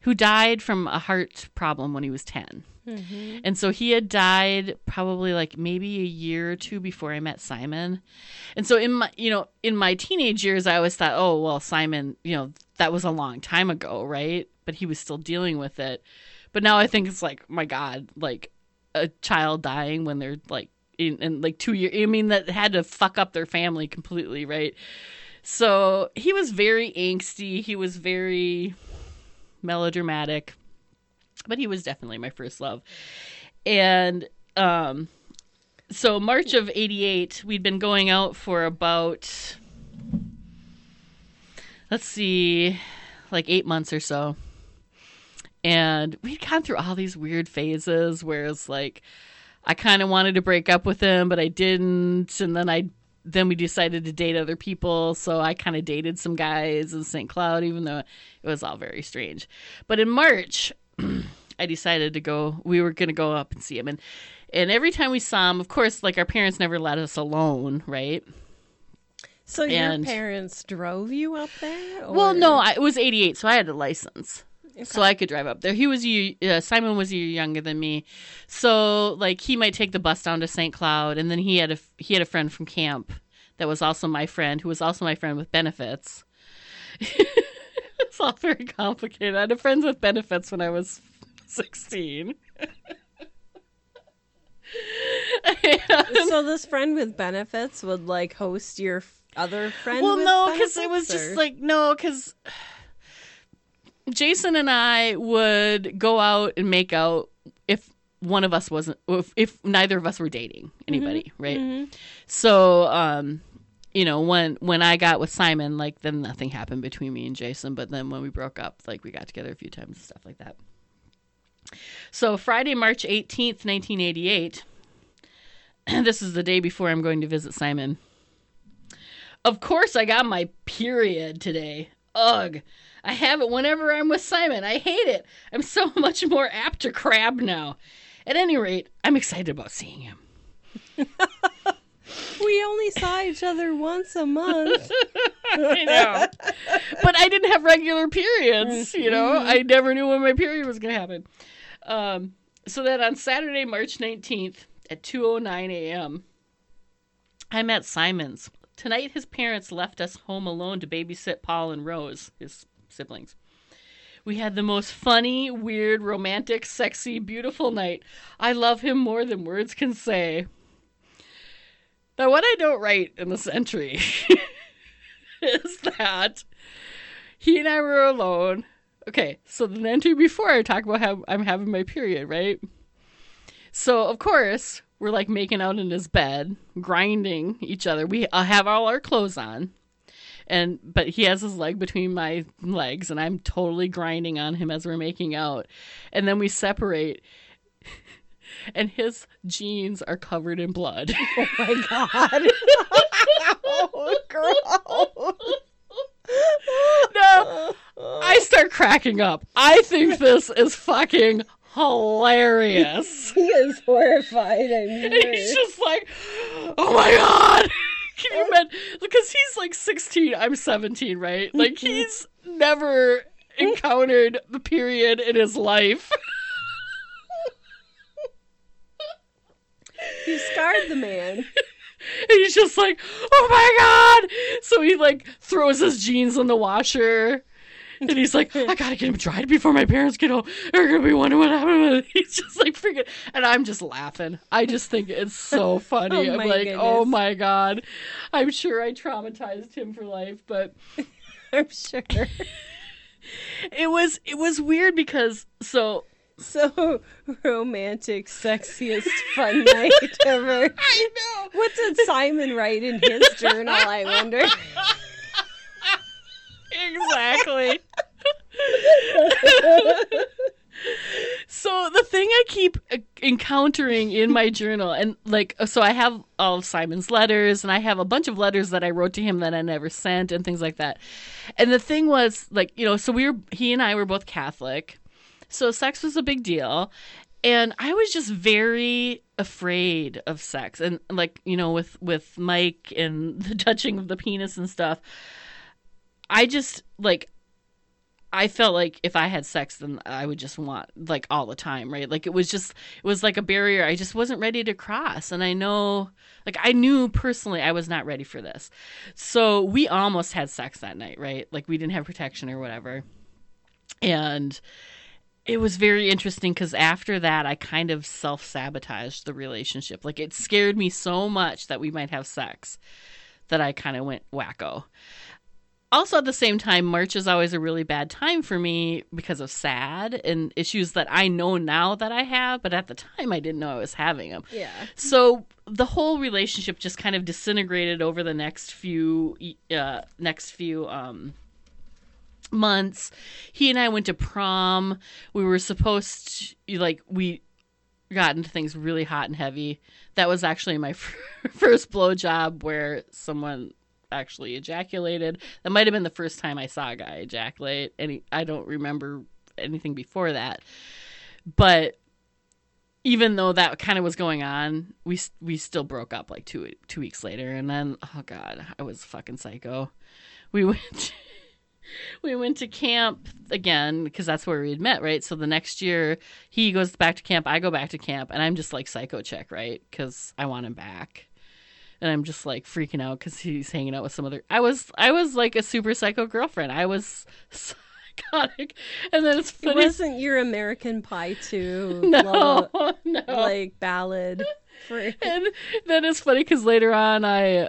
who died from a heart problem when he was 10. Mm-hmm. And so he had died probably like maybe a year or two before I met Simon. And so in my teenage years, I always thought, oh, well, Simon, you know, that was a long time ago, right? But he was still dealing with it. But now I think it's like, my God, like a child dying when they're like in like 2 years. I mean, that had to fuck up their family completely, right? So he was very angsty. He was very melodramatic, but he was definitely my first love. And so March of 88, we'd been going out for about, let's see, like 8 months or so. And we'd gone through all these weird phases where it's like, I kind of wanted to break up with him, but I didn't. And then we decided to date other people. So I kind of dated some guys in St. Cloud, even though it was all very strange. But in March, I decided to go, we were going to go up and see him. And every time we saw him, of course, like our parents never let us alone, right? So your parents drove you up there? Or? Well, no, it was 88, so I had a license. Okay. So I could drive up there. He was Simon was a year younger than me, so like he might take the bus down to St. Cloud, and then he had a friend from camp that was also my friend, who was also my friend with benefits. It's all very complicated. I had a friend with benefits when I was 16. So this friend with benefits would like host your other friend. Well, with no, because it was just like no, because. Jason and I would go out and make out if one of us wasn't, if neither of us were dating anybody, mm-hmm. right? Mm-hmm. So, you know, when I got with Simon, like then nothing happened between me and Jason. But then when we broke up, like we got together a few times and stuff like that. So Friday, March 18th, 1988. This is the day before I'm going to visit Simon. Of course, I got my period today. Ugh. I have it whenever I'm with Simon. I hate it. I'm so much more apt to crab now. At any rate, I'm excited about seeing him. We only saw each other once a month. I know. But I didn't have regular periods, you know. I never knew when my period was going to happen. So then on Saturday, March 19th at 2:09 a.m., I'm at Simon's. Tonight, his parents left us home alone to babysit Paul and Rose, his siblings. We had the most funny, weird, romantic, sexy, beautiful night. I love him more than words can say. Now, what I don't write in this entry is that he and I were alone. Okay, so the entry before I talk about how I'm having my period, right? So, of course, we're like making out in his bed, grinding each other. We have all our clothes on, but he has his leg between my legs, and I'm totally grinding on him as we're making out. And then we separate, and his jeans are covered in blood. Oh my god! Oh, gross. No, I start cracking up. I think this is fucking hilarious. He is horrified. And he's just like, oh my god. Can you imagine? Because he's like 16, I'm 17, right? Like he's never encountered the period in his life. You scarred the man. And he's just like, oh my god. So he like throws his jeans in the washer. And he's like, I gotta get him dried before my parents get home. They're gonna be wondering what happened. He's just like freaking, and I'm just laughing. I just think it's so funny. Oh, I'm like, goodness. Oh my god. I'm sure I traumatized him for life, but I'm sure it was weird because so romantic, sexiest fun night ever. I know. What did Simon write in his journal? I wonder. Exactly. So the thing I keep encountering in my journal, and like, so I have all of Simon's letters, and I have a bunch of letters that I wrote to him that I never sent, and things like that. And the thing was, like, you know, so he and I were both Catholic, so sex was a big deal, and I was just very afraid of sex, and like, you know, with Mike and the touching of the penis and stuff. I just, like, I felt like if I had sex, then I would just want, like, all the time, right? Like, it was like a barrier I just wasn't ready to cross. And I know, like, I knew personally I was not ready for this. So we almost had sex that night, right? Like, we didn't have protection or whatever. And It was very interesting because after that, I kind of self-sabotaged the relationship. Like, it scared me so much that we might have sex that I kind of went wacko. Also, at the same time, March is always a really bad time for me because of SAD and issues that I know now that I have, but at the time I didn't know I was having them. Yeah. So the whole relationship just kind of disintegrated over the next few months. He and I went to prom. We were supposed to, like, we got into things really hot and heavy. That was actually my first blowjob where someone actually ejaculated. That might have been the first time I saw a guy ejaculate. I don't remember anything before that. But even though that kind of was going on, we still broke up like two weeks later. And then, oh God, I was fucking psycho. We went to camp again because that's where we had met, right? So the next year he goes back to camp, I go back to camp, and I'm just like psycho check, right? Because I want him back. And I'm just like freaking out because he's hanging out with some other. I was like a super psycho girlfriend. I was psychotic. And then it's funny. It wasn't your American Pie 2 no. Like ballad. And then it's funny because later on I,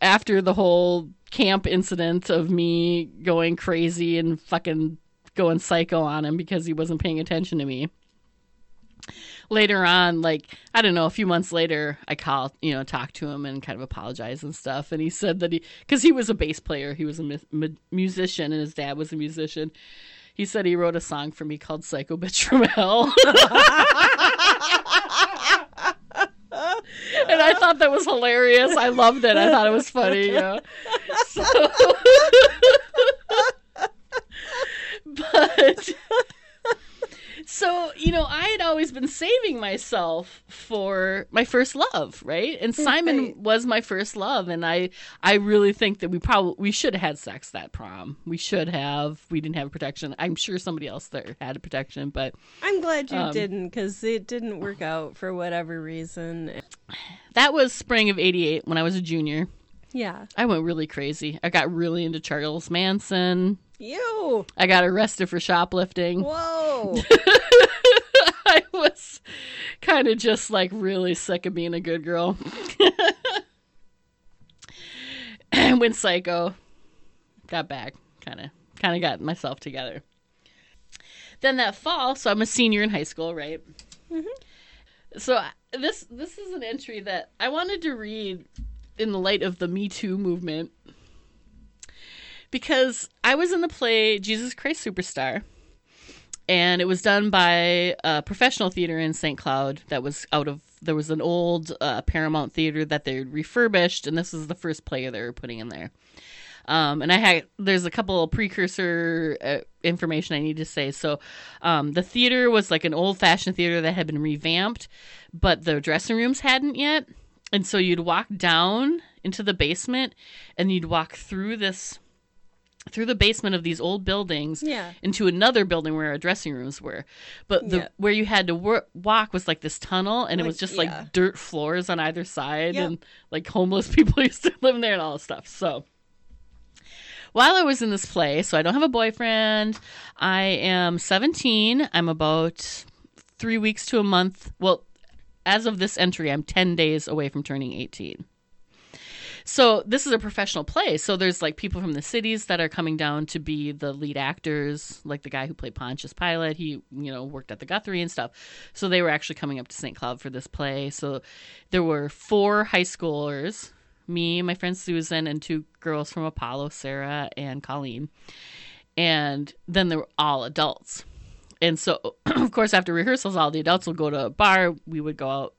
after the whole camp incident of me going crazy and fucking going psycho on him because he wasn't paying attention to me. Later on, a few months later, I called, talked to him and kind of apologized and stuff. And he said that because he was a bass player, he was a musician and his dad was a musician. He said he wrote a song for me called Psycho Bitch From Hell. And I thought that was hilarious. I loved it. I thought it was funny. So, I had always been saving myself for my first love, right? And Simon was my first love, and I really think that we should have had sex that prom. We should have. We didn't have protection. I'm sure somebody else there had a protection, but I'm glad you didn't, because it didn't work out for whatever reason. That was spring of '88 when I was a junior. Yeah, I went really crazy. I got really into Charles Manson. Ew! I got arrested for shoplifting. Whoa! I was kind of just like really sick of being a good girl. And went psycho. Got back. Kind of got myself together. Then that fall, so I'm a senior in high school, right? Mm-hmm. So this is an entry that I wanted to read in the light of the Me Too movement. Because I was in the play Jesus Christ Superstar, and it was done by a professional theater in St. Cloud that was there was an old Paramount theater that they refurbished, and this was the first play they were putting in there. And there's a couple of precursor information I need to say. So the theater was like an old-fashioned theater that had been revamped, but the dressing rooms hadn't yet. And so you'd walk down into the basement, and you'd walk through the basement of these old buildings into another building where our dressing rooms were. But where you had to walk was like this tunnel, and it was just like dirt floors on either side, and like homeless people used to live in there and all this stuff. So while I was in this play, so I don't have a boyfriend. I am 17. I'm about 3 weeks to a month. Well, as of this entry, I'm 10 days away from turning 18. So this is a professional play. So there's like people from the cities that are coming down to be the lead actors, like the guy who played Pontius Pilate. He, worked at the Guthrie and stuff. So they were actually coming up to St. Cloud for this play. So there were 4 high schoolers, me, my friend Susan, and 2 girls from Apollo, Sarah and Colleen. And then they were all adults. And so, of course, after rehearsals, all the adults will go to a bar. We would go out.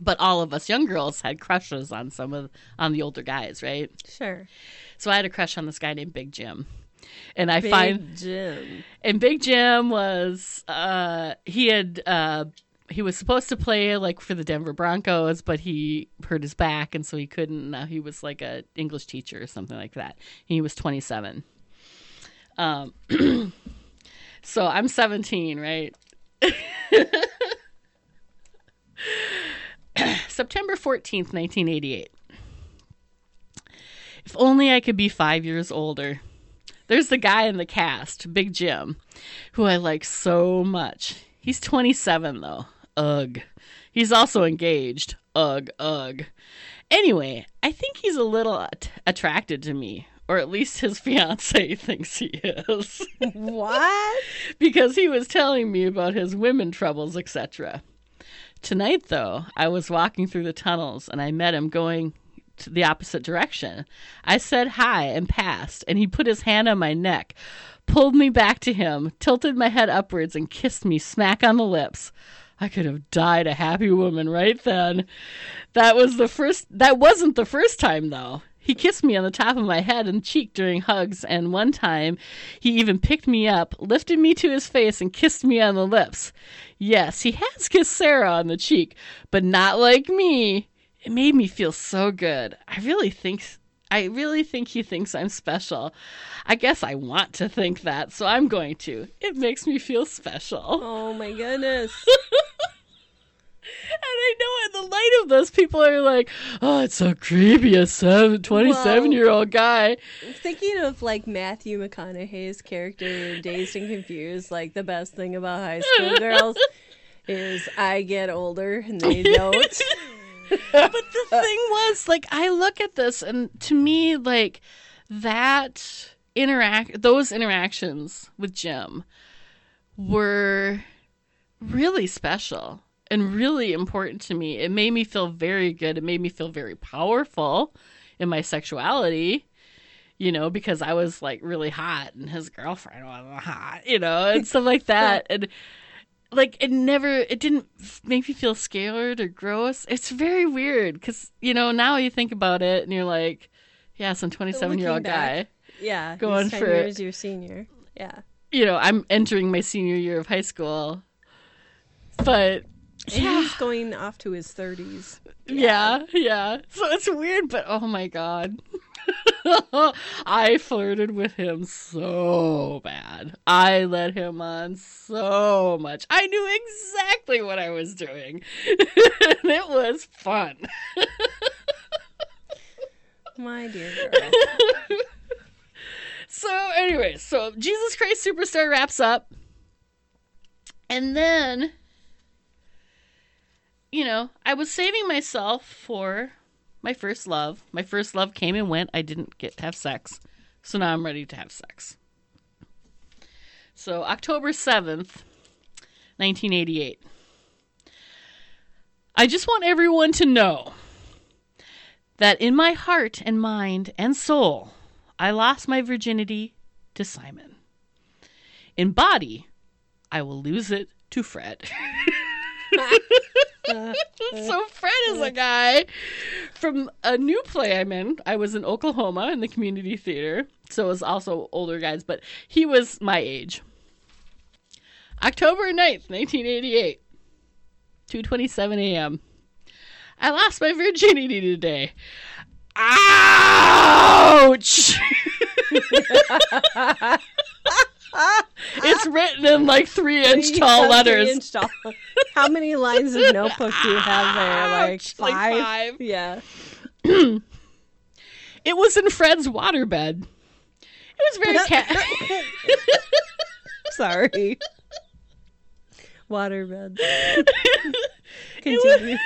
But all of us young girls had crushes on on the older guys, right? Sure. So I had a crush on this guy named Big Jim. And Big Jim was he was supposed to play like for the Denver Broncos, but he hurt his back and so he couldn't. He was like an English teacher or something like that. He was 27. So I'm 17, right? September 14th, 1988. If only I could be 5 years older. There's the guy in the cast, Big Jim, who I like so much. He's 27, though. Ugh. He's also engaged. Ugh, ugh. Anyway, I think he's a little attracted to me. Or at least his fiancée thinks he is. What? Because he was telling me about his women troubles, etc. Tonight, though, I was walking through the tunnels and I met him going to the opposite direction. I said hi and passed, and he put his hand on my neck, pulled me back to him, tilted my head upwards, and kissed me smack on the lips. I could have died a happy woman right then. That wasn't the first time, though. He kissed me on the top of my head and cheek during hugs, and one time he even picked me up, lifted me to his face, and kissed me on the lips. Yes, he has kissed Sarah on the cheek, but not like me. It made me feel so good. I really think he thinks I'm special. I guess I want to think that, so I'm going to. It makes me feel special. Oh, my goodness. And I know in the light of this, people are like, oh, it's so creepy, a 27-year-old guy. Thinking of, like, Matthew McConaughey's character in Dazed and Confused, like, the best thing about high school girls is I get older and they don't. But the thing was, like, I look at this, and to me, like, those interactions with Jim were really special. And really important to me. It made me feel very good. It made me feel very powerful in my sexuality, you know, because I was like really hot and his girlfriend was hot, you know, and stuff like that. And like, it didn't make me feel scared or gross. It's very weird because, you know, now you think about it and you're like, yeah, some 27-year-old guy. Yeah. Going for 10 years your senior. Yeah. You know, I'm entering my senior year of high school. But. Yeah. He's going off to his 30s. Yeah. So it's weird, but oh my God. I flirted with him so bad. I led him on so much. I knew exactly what I was doing. And it was fun. My dear girl. So anyway, so Jesus Christ Superstar wraps up. And then... you know, I was saving myself for my first love. My first love came and went. I didn't get to have sex. So now I'm ready to have sex. So October 7th, 1988. I just want everyone to know that in my heart and mind and soul, I lost my virginity to Simon. In body, I will lose it to Fred. So Fred is a guy from a new play I'm in. I was in Oklahoma in the community theater, so it was also older guys, but he was my age. October 9th, 1988, 2:27 a.m. I lost my virginity today. Ouch! It's written in like 3-inch tall letters. 3-inch tall. How many lines of notebook do you have there? Like five? Yeah. It was in Fred's waterbed. It was very Sorry. Waterbed. Continue.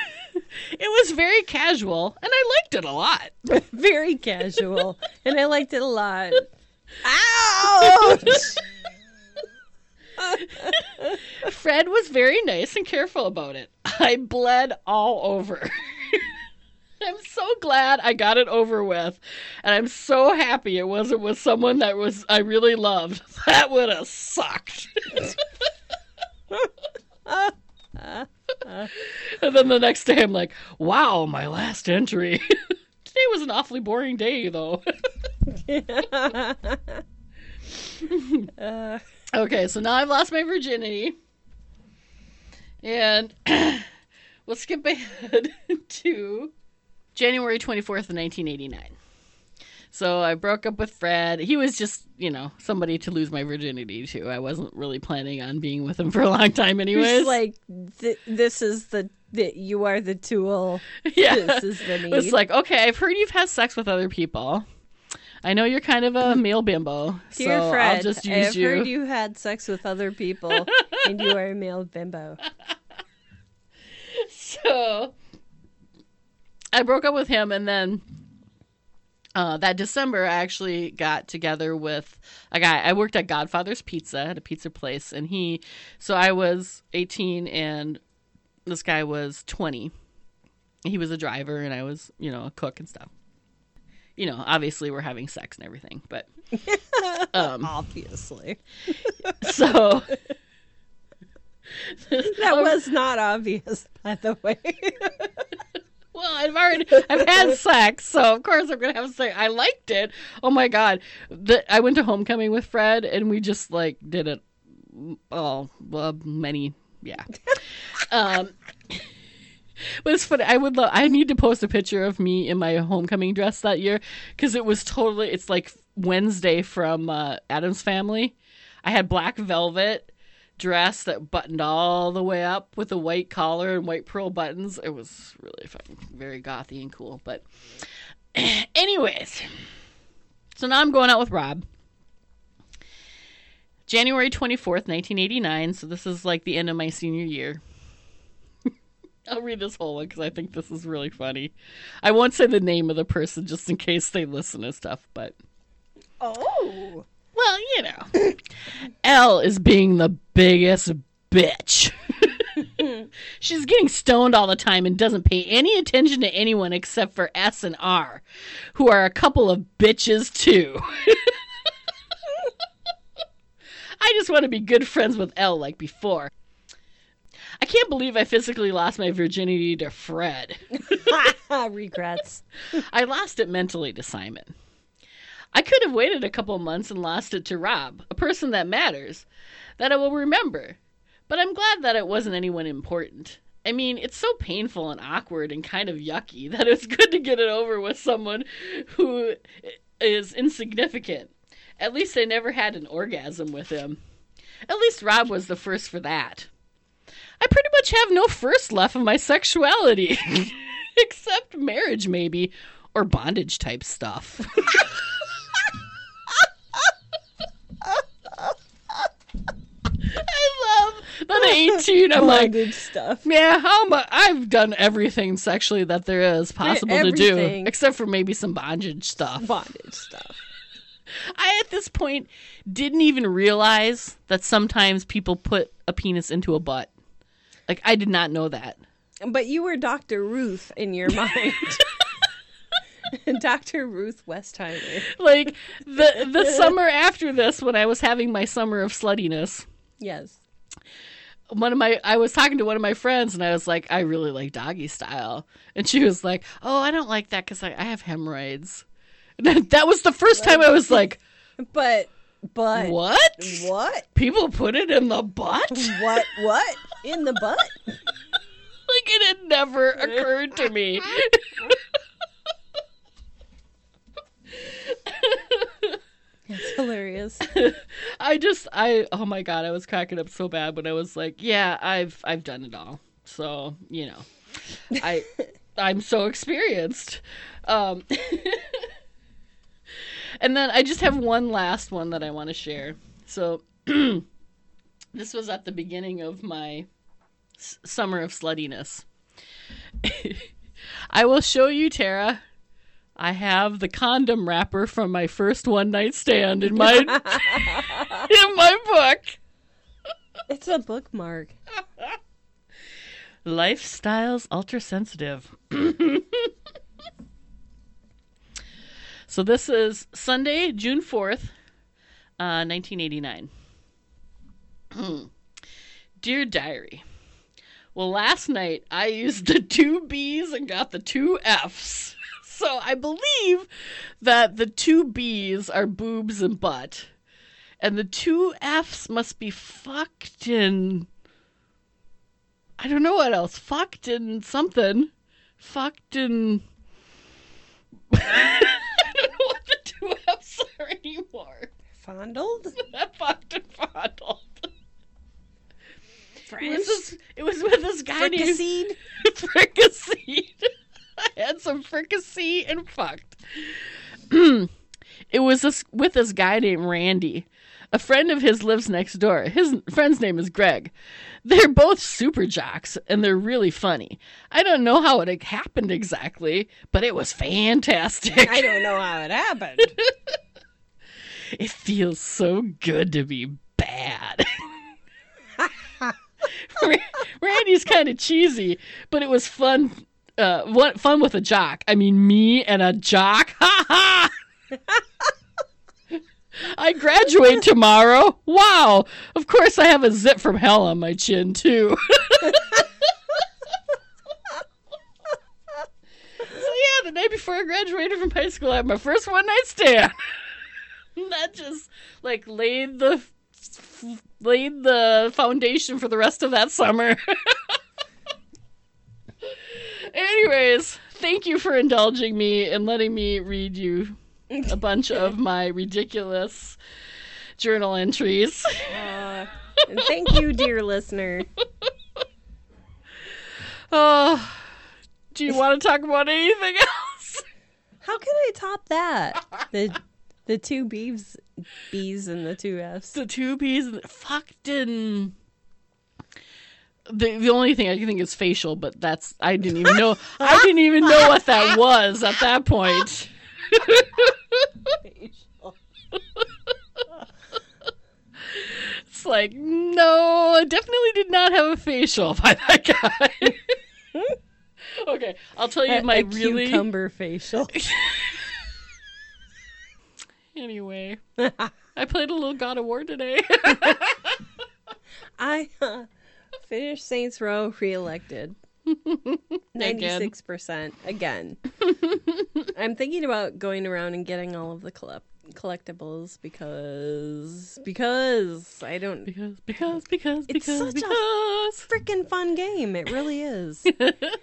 It was very casual, and I liked it a lot. Very casual, and I liked it a lot. Ouch! Fred was very nice and careful about it. I bled all over. I'm so glad I got it over with, and I'm so happy it wasn't with someone that was I really loved. That would have sucked. And then the next day I'm like, wow, my last entry. Today was an awfully boring day, though. Okay, so now I've lost my virginity. And we'll skip ahead to January 24th of 1989. So I broke up with Fred. He was just, you know, somebody to lose my virginity to. I wasn't really planning on being with him for a long time anyways. He's like, this is you are the tool. Yeah. This is the need. It's like, okay, I've heard you've had sex with other people. I know you're kind of a male bimbo, dear so Fred, I'll just use I've you. I've heard you had sex with other people, and you are a male bimbo. So I broke up with him, and then that December, I actually got together with a guy. I worked at Godfather's Pizza at a pizza place, and so I was 18, and this guy was 20. He was a driver, and I was, a cook and stuff. Obviously we're having sex and everything, but obviously. So that was not obvious, by the way. Well, I've had sex, so of course I'm going to have sex. I liked it. Oh my God. I went to homecoming with Fred, and we just did it all, yeah. But it's funny. I need to post a picture of me in my homecoming dress that year, because it was totally, it's like Wednesday from Adam's Family. I had black velvet dress that buttoned all the way up with a white collar and white pearl buttons. It was really fucking very gothy and cool. But anyways, so now I'm going out with Rob. January 24th, 1989. So this is the end of my senior year. I'll read this whole one because I think this is really funny. I won't say the name of the person just in case they listen to stuff, but... Oh! Well, Elle is being the biggest bitch. She's getting stoned all the time and doesn't pay any attention to anyone except for S and R, who are a couple of bitches, too. I just want to be good friends with Elle like before. I can't believe I physically lost my virginity to Fred. Regrets. I lost it mentally to Simon. I could have waited a couple months and lost it to Rob, a person that matters, that I will remember. But I'm glad that it wasn't anyone important. I mean, it's so painful and awkward and kind of yucky that it's good to get it over with someone who is insignificant. At least I never had an orgasm with him. At least Rob was the first for that. I pretty much have no first left of my sexuality, except marriage maybe, or bondage type stuff. I love that at 18 I'm bondage stuff. Yeah, how much I've done everything sexually that there is possible to do, except for maybe some bondage stuff. I, at this point, didn't even realize that sometimes people put a penis into a butt. I did not know that. But you were Dr. Ruth in your mind. Dr. Ruth Westheimer. The summer after this, when I was having my summer of sluttiness. Yes. I was talking to one of my friends, and I was I really like doggy style. And she was like, oh, I don't like that because I have hemorrhoids. That was the first time I was like, but what people put it in the butt? What in the butt? It had never occurred to me. That's hilarious. Oh my God, I was cracking up so bad when I was like, yeah, I've done it all. So, I'm so experienced. And then I just have one last one that I want to share. So this was at the beginning of my summer of sluttiness. I will show you, Tara. I have the condom wrapper from my first one-night stand in my book. It's a bookmark. Lifestyles ultra-sensitive. So this is Sunday, June 4th, 1989. Dear Diary. Well, last night I used the 2 B's and got the 2 F's. So I believe that the 2 B's are boobs and butt. And the 2 F's must be fucked and... I don't know what else. Fucked and something. Fucked and... anymore. Fondled? Fucked and fondled. French? It was with this guy named... Fricasseed. I had some fricassee and fucked. It was with this guy named Randy. A friend of his lives next door. His friend's name is Greg. They're both super jocks, and they're really funny. I don't know how it happened exactly, but it was fantastic. I don't know how it happened. It feels so good to be bad. Randy's kind of cheesy, but it was fun. Fun with a jock. I mean, me and a jock. Ha ha! I graduate tomorrow. Wow. Of course, I have a zit from hell on my chin, too. So, yeah, the night before I graduated from high school, I had my first one-night stand. That just, like, laid the foundation for the rest of that summer. Anyways, thank you for indulging me and letting me read you a bunch of my ridiculous journal entries. And thank you, dear listener. Do you want to talk about anything else? How can I top that? The two B's and the two F's. The two B's and the fucking... The only thing I think is facial, but that's... I didn't even know what that was at that point. It's like, no, I definitely did not have a facial by that guy. Okay, I'll tell you my really cucumber facial. Anyway, I played a little God of War today. I finished Saints Row, reelected. 96% again. I'm thinking about going around and getting all of the collectibles because it's such a freaking fun game. It really is.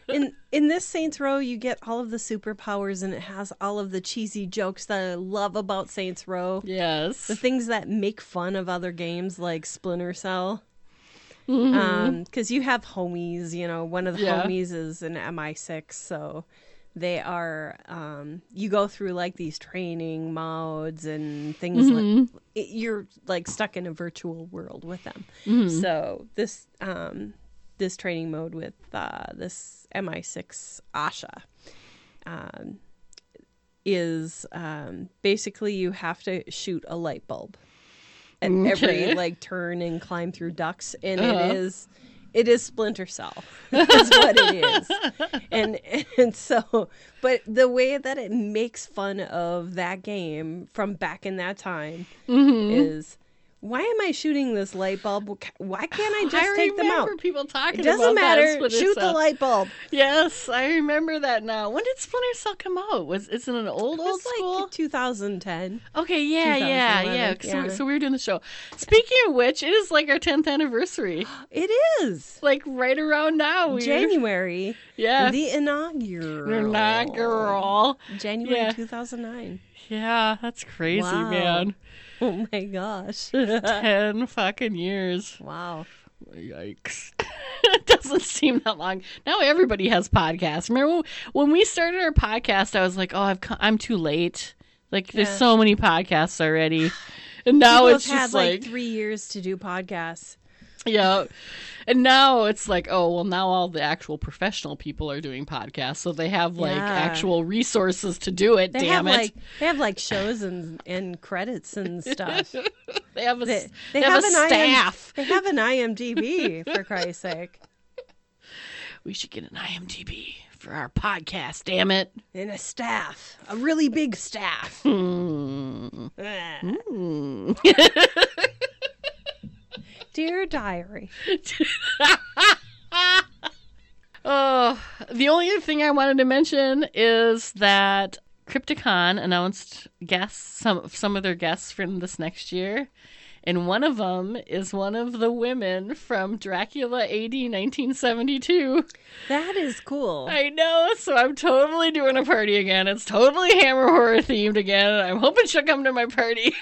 In this Saints Row, you get all of the superpowers, and it has all of the cheesy jokes that I love about Saints Row. Yes, the things that make fun of other games like Splinter Cell. Mm-hmm. Because you have homies, you know, one of the homies is an MI6, so they are, you go through like these training modes and things you're like stuck in a virtual world with them. Mm-hmm. So this training mode with this MI6 Asha is basically you have to shoot a light bulb at every like turn and climb through ducts, and it is Splinter Cell. That's what it is. And so, but the way that it makes fun of that game from back in that time is, why am I shooting this light bulb? Why can't I just take them out? I remember people talking about that. It doesn't matter. Shoot the light bulb. Yes, I remember that now. When did Splinter Cell come out? It's in an old school? Like 2010. Okay, yeah. So we were doing the show. Speaking of which, it is like our 10th anniversary. It is. Like right around now. January. Yeah. The inaugural. January 2009. Yeah, that's crazy, wow. Man. Oh my gosh. 10 fucking years. Wow. Yikes. It doesn't seem that long. Now everybody has podcasts. Remember when we started our podcast, I was like, oh, I'm too late. Like, there's so many podcasts already. And now people it's have just had, like 3 years to do podcasts. Yeah. And now it's like, oh, well, now all the actual professional people are doing podcasts. So they have, like, actual resources to do it, damn it. They have, like, shows and credits and stuff. They have a staff. They have an IMDb, for Christ's sake. We should get an IMDb for our podcast, damn it. And a staff. A really big staff. Dear diary. The only other thing I wanted to mention is that Crypticon announced guests, some of their guests from this next year. And one of them is one of the women from Dracula AD 1972. That is cool. I know. So I'm totally doing a party again. It's totally Hammer Horror themed again. I'm hoping she'll come to my party.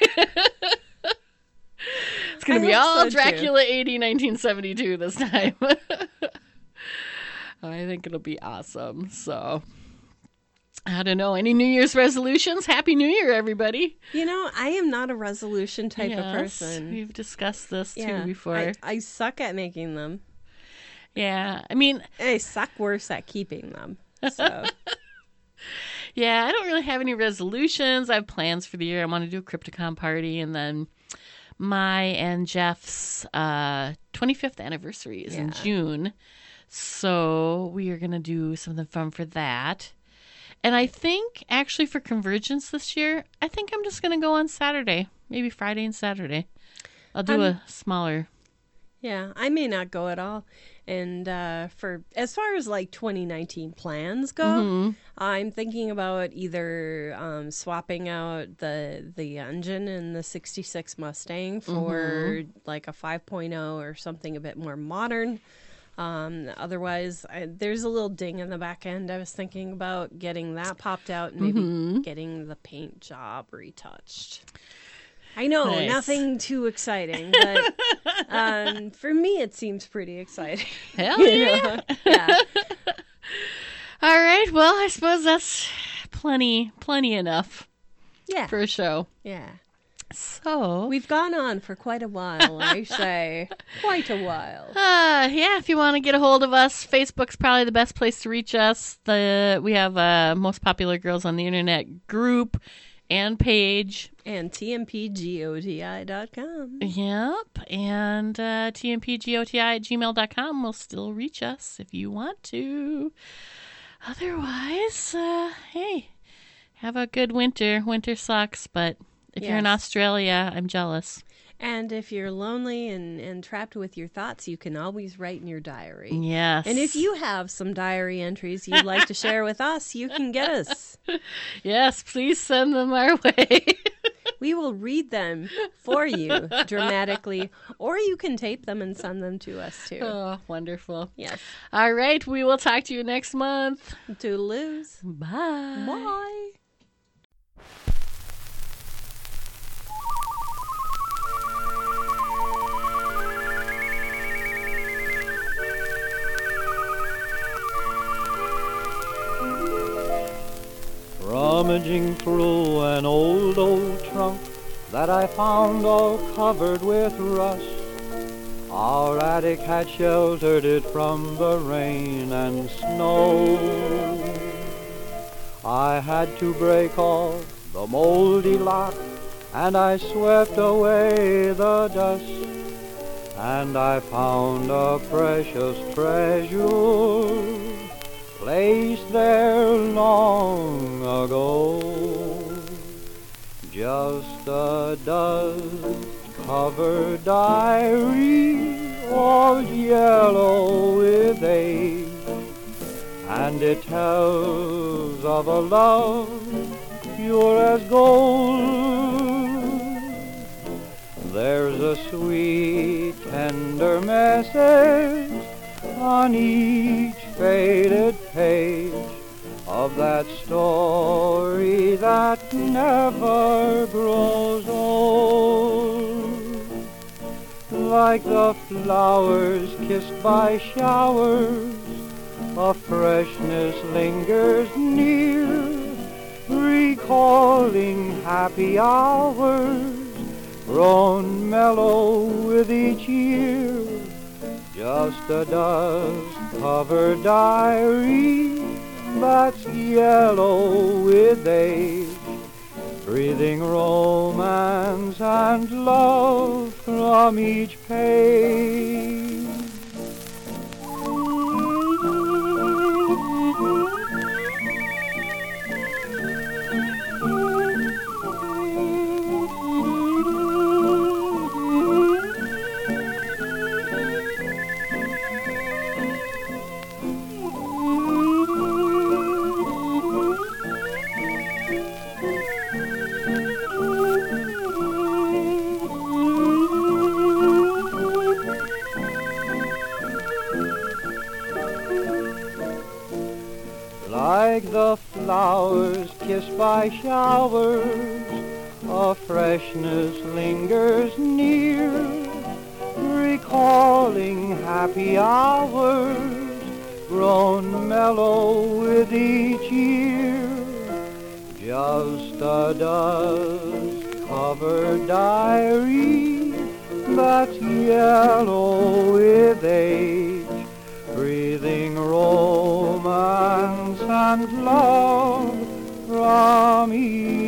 It's going to be all so Dracula AD 1972 this time. I think it'll be awesome. So I don't know. Any New Year's resolutions? Happy New Year, everybody. You know, I am not a resolution type of person. We've discussed this too before. I suck at making them. Yeah. I mean, I suck worse at keeping them. So. Yeah, I don't really have any resolutions. I have plans for the year. I want to do a Crypticon party, and then my and Jeff's 25th anniversary is in June. So we are going to do something fun for that. And I think, actually, for Convergence this year, I think I'm just going to go on Saturday, maybe Friday and Saturday. I'll do a smaller. Yeah, I may not go at all. And for as far as, like, 2019 plans go, I'm thinking about either swapping out the engine in the 66 Mustang for, like, a 5.0 or something a bit more modern. Otherwise, there's a little ding in the back end. I was thinking about getting that popped out and maybe getting the paint job retouched. I know, nothing too exciting, but for me, it seems pretty exciting. Hell yeah. All right. Well, I suppose that's plenty enough for a show. Yeah. So we've gone on for quite a while, I say. Quite a while. If you want to get a hold of us, Facebook's probably the best place to reach us. We have a Most Popular Girls on the Internet group and page. And tmpgoti.com. Yep. And tmpgoti@gmail.com will still reach us if you want to. Otherwise, hey, have a good winter. Winter sucks, but... If you're in Australia, I'm jealous. And if you're lonely and trapped with your thoughts, you can always write in your diary. Yes. And if you have some diary entries you'd like to share with us, you can get us. Yes, please send them our way. We will read them for you dramatically, or you can tape them and send them to us, too. Oh, wonderful. Yes. All right. We will talk to you next month. Toodaloos. Bye. Bye. Rummaging through an old trunk that I found all covered with rust. Our attic had sheltered it from the rain and snow. I had to break off the moldy lock, and I swept away the dust. And I found a precious treasure placed there long ago. Just a dust-covered diary, all yellow with age, and it tells of a love pure as gold. There's a sweet, tender message on each faded page of that story that never grows old. Like the flowers kissed by showers, a freshness lingers near, recalling happy hours grown mellow with each year. Just a dust-covered diary that's yellow with age, breathing romance and love from each page. Like the flowers kissed by showers, a freshness lingers near, recalling happy hours grown mellow with each year. Just a dust-covered diary that's yellow with age, breathing romance and love from each.